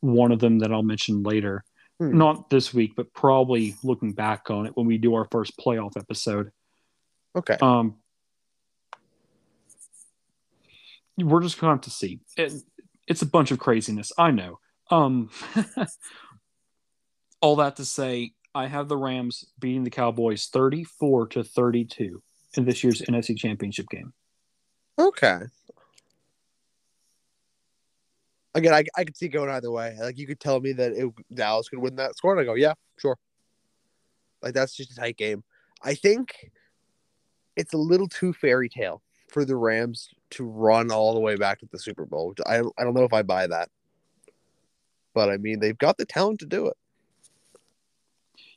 one of them that I'll mention later, not this week, but probably looking back on it when we do our first playoff episode. Okay. We're just going to have to see. It's a bunch of craziness. I know. All that to say, I have the Rams beating the Cowboys 34-32 in this year's NFC Championship game. Okay. Again, I could see it going either way. Like, you could tell me that Dallas could win that score, and I go, yeah, sure. Like, that's just a tight game. I think it's a little too fairy tale for the Rams to run all the way back to the Super Bowl. I don't know if I buy that. But, I mean, they've got the talent to do it.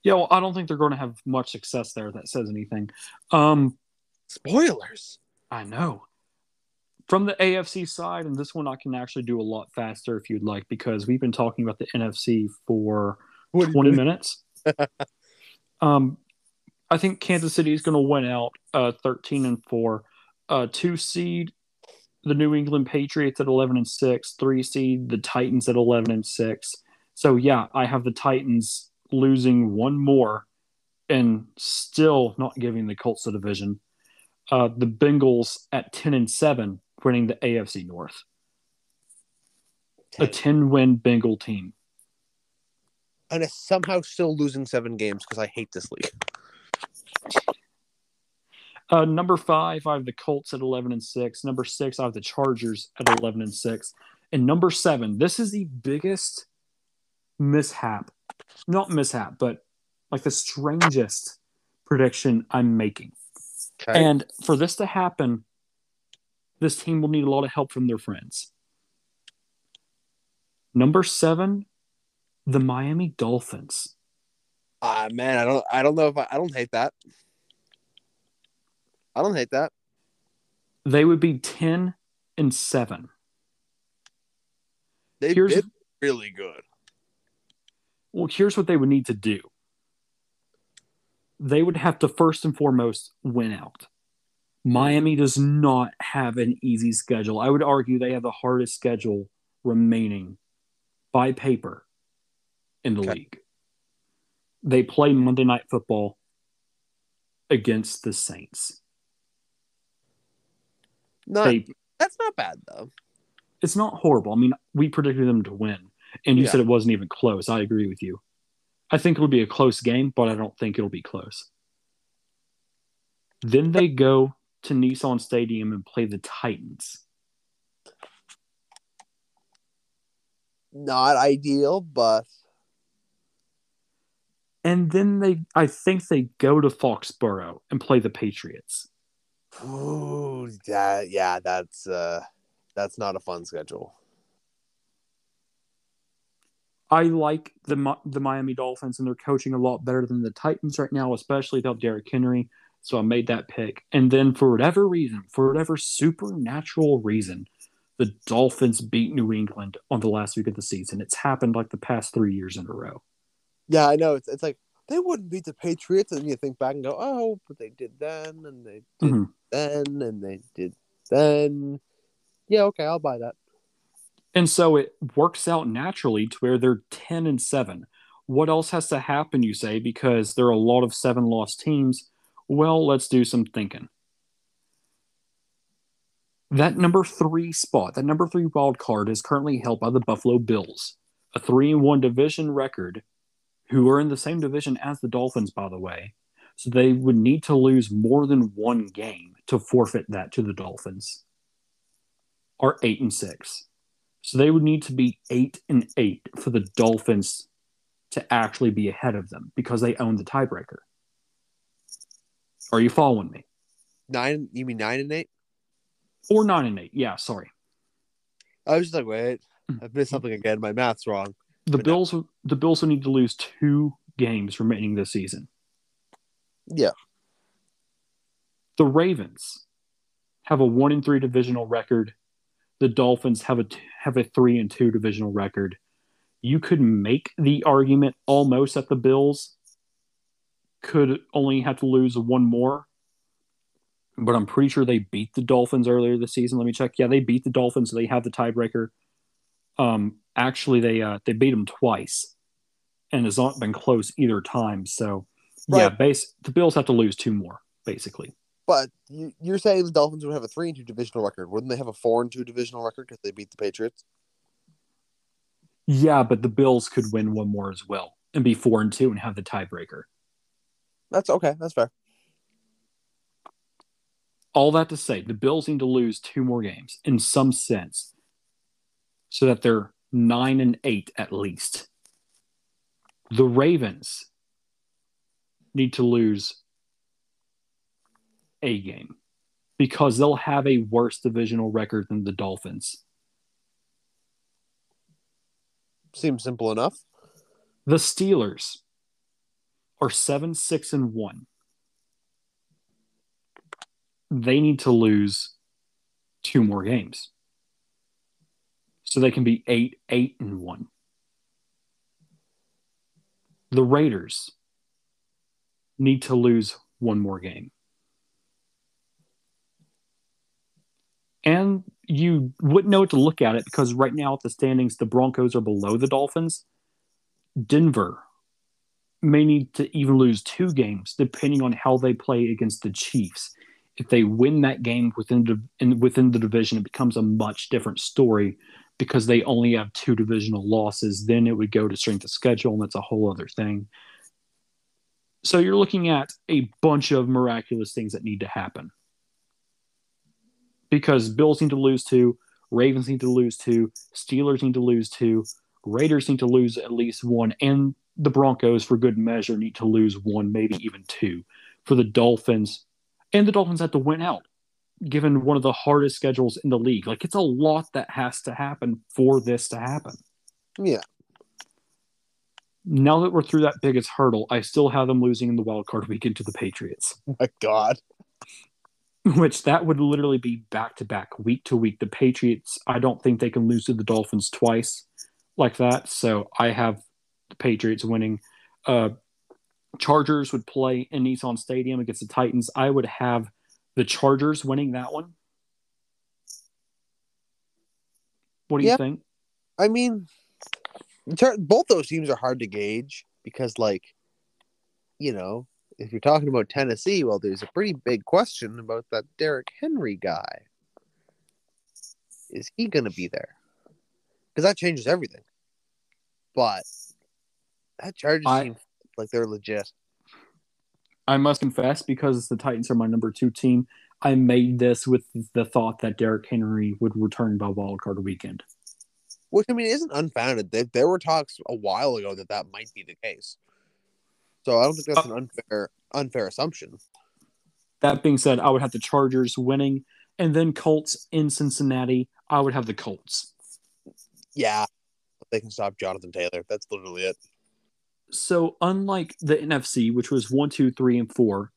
Yeah, well, I don't think they're going to have much success there that says anything. Spoilers! I know. From the AFC side, and this one I can actually do a lot faster if you'd like, because we've been talking about the NFC for 20 minutes. I think Kansas City is going to win out 13-4. 2 seed, the New England Patriots at 11-6. 3 seed, the Titans at 11-6. So, yeah, I have the Titans losing one more and still not giving the Colts the division. The Bengals at 10-7. Winning the AFC North. A 10-win Bengal team. And it's somehow still losing 7 games because I hate this league. Number 5, I have the Colts at 11-6. Number 6, I have the Chargers at 11-6. And number 7, this is the biggest mishap. Not mishap, but like the strangest prediction I'm making. Okay. And for this to happen, this team will need a lot of help from their friends. Number 7, the Miami Dolphins. Man, I don't know if I don't hate that. I don't hate that. They would be 10-7. They've been really good. Well, here's what they would need to do. They would have to first and foremost win out. Miami does not have an easy schedule. I would argue they have the hardest schedule remaining by paper in the league. They play Monday Night Football against the Saints. That's not bad, though. It's not horrible. I mean, we predicted them to win, and you said it wasn't even close. I agree with you. I think it'll be a close game, but I don't think it'll be close. Then they go to Nissan Stadium and play the Titans. Not ideal, but... And then I think they go to Foxborough and play the Patriots. Ooh, that's not a fun schedule. I like the Miami Dolphins, and they're coaching a lot better than the Titans right now, especially without Derrick Henry. So I made that pick. And then for whatever supernatural reason, the Dolphins beat New England on the last week of the season. It's happened like the past 3 years in a row. Yeah, I know. It's like they wouldn't beat the Patriots. And you think back and go, oh, but they did then, and they did then, and they did then. Yeah, okay, I'll buy that. And so it works out naturally to where they're 10-7. What else has to happen, you say, because there are a lot of 7-loss teams. Well, let's do some thinking. That number 3 spot, that number 3 wild card, is currently held by the Buffalo Bills, a 3-1 division record, who are in the same division as the Dolphins, by the way. So they would need to lose more than one game to forfeit that to the Dolphins. Are 8-6. So they would need to be 8-8 for the Dolphins to actually be ahead of them, because they own the tiebreaker. Are you following me? 9? You mean 9-8? Or 9-8? Yeah, sorry. I was just like, wait, I've missed something again. My math's wrong. The Bills will need to lose 2 games remaining this season. Yeah. The Ravens have a 1-3 divisional record. The Dolphins have a 3-2 divisional record. you could make the argument almost that the Bills could only have to lose one more. But I'm pretty sure they beat the Dolphins earlier this season. Let me check. Yeah, they beat the Dolphins, so they have the tiebreaker. Actually, they beat them twice, and it's not been close either time. So, right. Yeah, the Bills have to lose two more, basically. But you're saying the Dolphins would have a 3-2 divisional record. Wouldn't they have a 4-2 divisional record if they beat the Patriots? Yeah, but the Bills could win one more as well and be 4-2 and have the tiebreaker. That's okay. That's fair. All that to say, the Bills need to lose two more games in some sense so that they're 9-8 at least. The Ravens need to lose a game because they'll have a worse divisional record than the Dolphins. Seems simple enough. The Steelers are 7-6-1. They need to lose two more games, so they can be 8-8-1. The Raiders need to lose one more game, and you wouldn't know what to look at it because right now at the standings, the Broncos are below the Dolphins. Denver may need to even lose two games, depending on how they play against the Chiefs. If they win that game within the division, it becomes a much different story because they only have two divisional losses. Then it would go to strength of schedule, and that's a whole other thing. So you're looking at a bunch of miraculous things that need to happen because Bills need to lose two, Ravens need to lose two, Steelers need to lose two, Raiders need to lose at least one, and the Broncos, for good measure, need to lose one, maybe even two. For the Dolphins... And the Dolphins have to win out, given one of the hardest schedules in the league. Like, it's a lot that has to happen for this to happen. Yeah. Now that we're through that biggest hurdle, I still have them losing in the wild card weekend to the Patriots. Oh my God. Which that would literally be back-to-back, week-to-week. The Patriots, I don't think they can lose to the Dolphins twice like that. So I have the Patriots winning. Chargers would play in Nissan Stadium against the Titans. I would have the Chargers winning that one. What do you think? I mean, both those teams are hard to gauge because, if you're talking about Tennessee, well, there's a pretty big question about that Derrick Henry guy. Is he going to be there? Because that changes everything. But that Chargers team... Like, they're legit. I must confess, because the Titans are my number two team, I made this with the thought that Derrick Henry would return by wildcard weekend. Which, I mean, isn't unfounded. There were talks a while ago that might be the case. So I don't think that's an unfair assumption. That being said, I would have the Chargers winning, and then Colts in Cincinnati. I would have the Colts. Yeah. They can stop Jonathan Taylor. That's literally it. So, unlike the NFC, which was 1, 2, 3, and 4,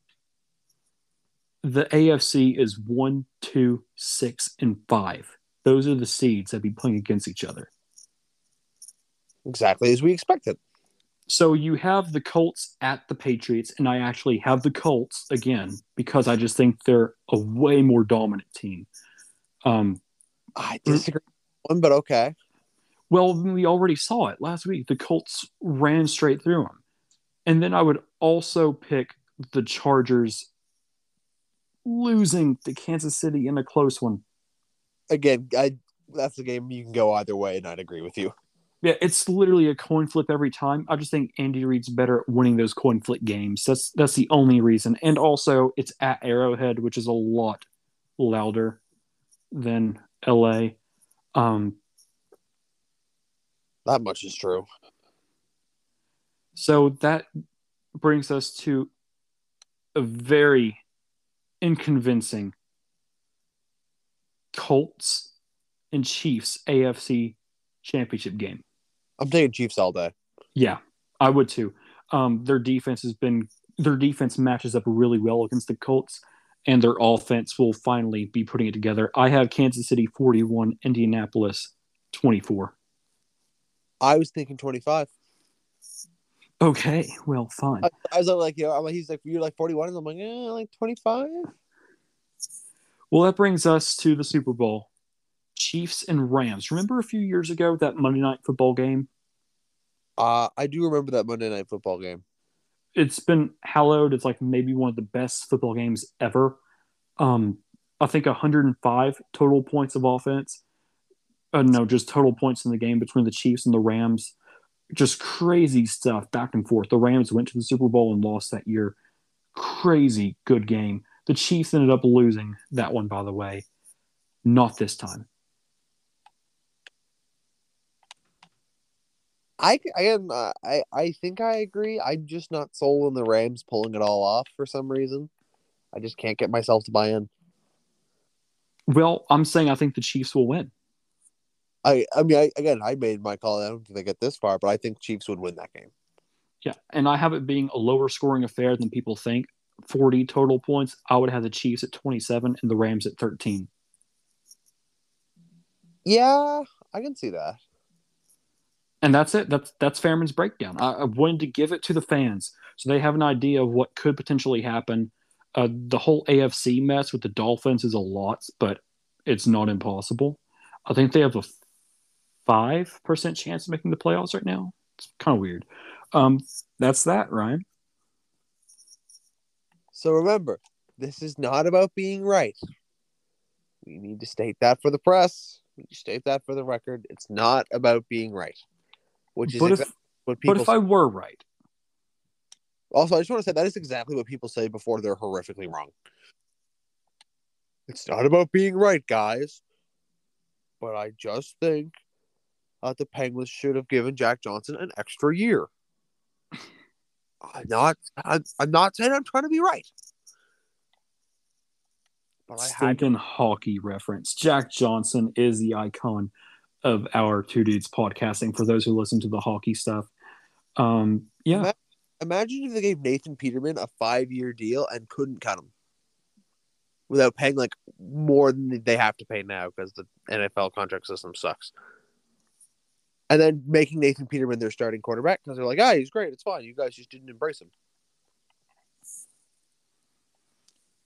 the AFC is 1, 2, 6, and 5. Those are the seeds that be playing against each other. Exactly as we expected. So, you have the Colts at the Patriots, and I actually have the Colts again because I just think they're a way more dominant team. I disagree with one, but okay. Well, we already saw it last week. The Colts ran straight through them. And then I would also pick the Chargers losing to Kansas City in a close one. Again, that's a game you can go either way, and I'd agree with you. Yeah, it's literally a coin flip every time. I just think Andy Reid's better at winning those coin flip games. That's the only reason. And also, it's at Arrowhead, which is a lot louder than L.A., that much is true. So that brings us to a very inconvincing Colts and Chiefs AFC championship game. I'm taking Chiefs all day. Yeah, I would too. Their defense matches up really well against the Colts, and their offense will finally be putting it together. I have Kansas City 41, Indianapolis 24. I was thinking 25. Okay, well, fine. I was like, you know, I'm like, he's like, you're like 41, and I'm like, like 25. Well, that brings us to the Super Bowl. Chiefs and Rams. Remember a few years ago that Monday Night Football game? I do remember that Monday Night Football game. It's been hallowed. It's like maybe one of the best football games ever. I think 105 total points of offense. No, just total points in the game between the Chiefs and the Rams. Just crazy stuff back and forth. The Rams went to the Super Bowl and lost that year. Crazy good game. The Chiefs ended up losing that one, by the way. Not this time. I think I agree. I'm just not sold on the Rams pulling it all off for some reason. I just can't get myself to buy in. Well, I'm saying I think the Chiefs will win. I made my call. I don't think they get this far, but I think Chiefs would win that game. Yeah, and I have it being a lower scoring affair than people think. 40 total points. I would have the Chiefs at 27 and the Rams at 13. Yeah, I can see that. And that's it. That's Fairman's breakdown. I wanted to give it to the fans so they have an idea of what could potentially happen. The whole AFC mess with the Dolphins is a lot, but it's not impossible. I think they have a 5% chance of making the playoffs right now. It's kind of weird. That's that, Ryan. So remember, this is not about being right. We need to state that for the press. We need to state that for the record. It's not about being right. Which is what I were right. Also, I just want to say that is exactly what people say before they're horrifically wrong. It's not about being right, guys. But I just think the Penguins should have given Jack Johnson an extra year. I'm not saying I'm trying to be right. But Stinking hockey reference. Jack Johnson is the icon of our Two Dudes podcasting for those who listen to the hockey stuff. Yeah. Imagine if they gave Nathan Peterman a 5-year deal and couldn't cut him without paying like more than they have to pay now because the NFL contract system sucks. And then making Nathan Peterman their starting quarterback because they're like, he's great. It's fine. You guys just didn't embrace him.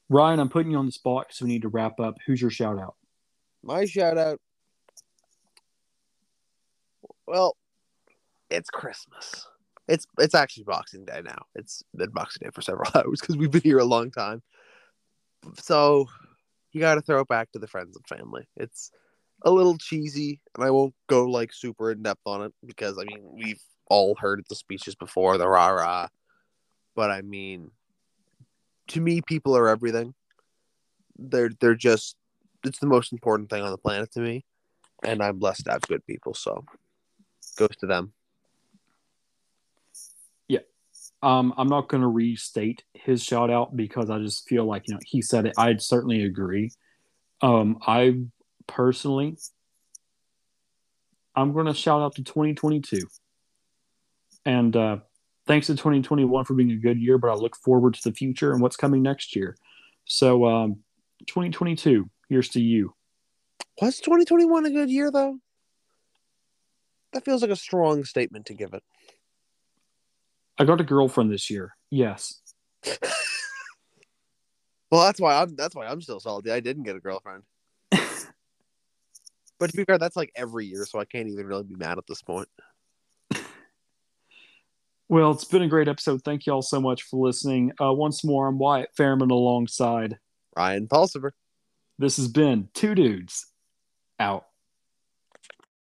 Ryan, I'm putting you on the spot because we need to wrap up. Who's your shout out? My shout out. Well, it's Christmas. It's actually Boxing Day now. It's been Boxing Day for several hours because we've been here a long time. So you got to throw it back to the friends and family. It's a little cheesy, and I won't go like super in depth on it because we've all heard the speeches before, the rah rah. But to me, people are everything. They're just it's the most important thing on the planet to me, and I'm blessed to have good people. So goes to them. Yeah. I'm not going to restate his shout out because I just feel like, he said it. I'd certainly agree. I'm going to shout out to 2022. And thanks to 2021 for being a good year, but I look forward to the future and what's coming next year. So 2022, here's to you. Was 2021 a good year, though? That feels like a strong statement to give it. I got a girlfriend this year. Yes. Well, that's why I'm still salty. I didn't get a girlfriend. But to be fair, that's like every year, so I can't even really be mad at this point. Well, it's been a great episode. Thank you all so much for listening. Once more, I'm Wyatt Fairman alongside Ryan Pulsiver. This has been Two Dudes Out.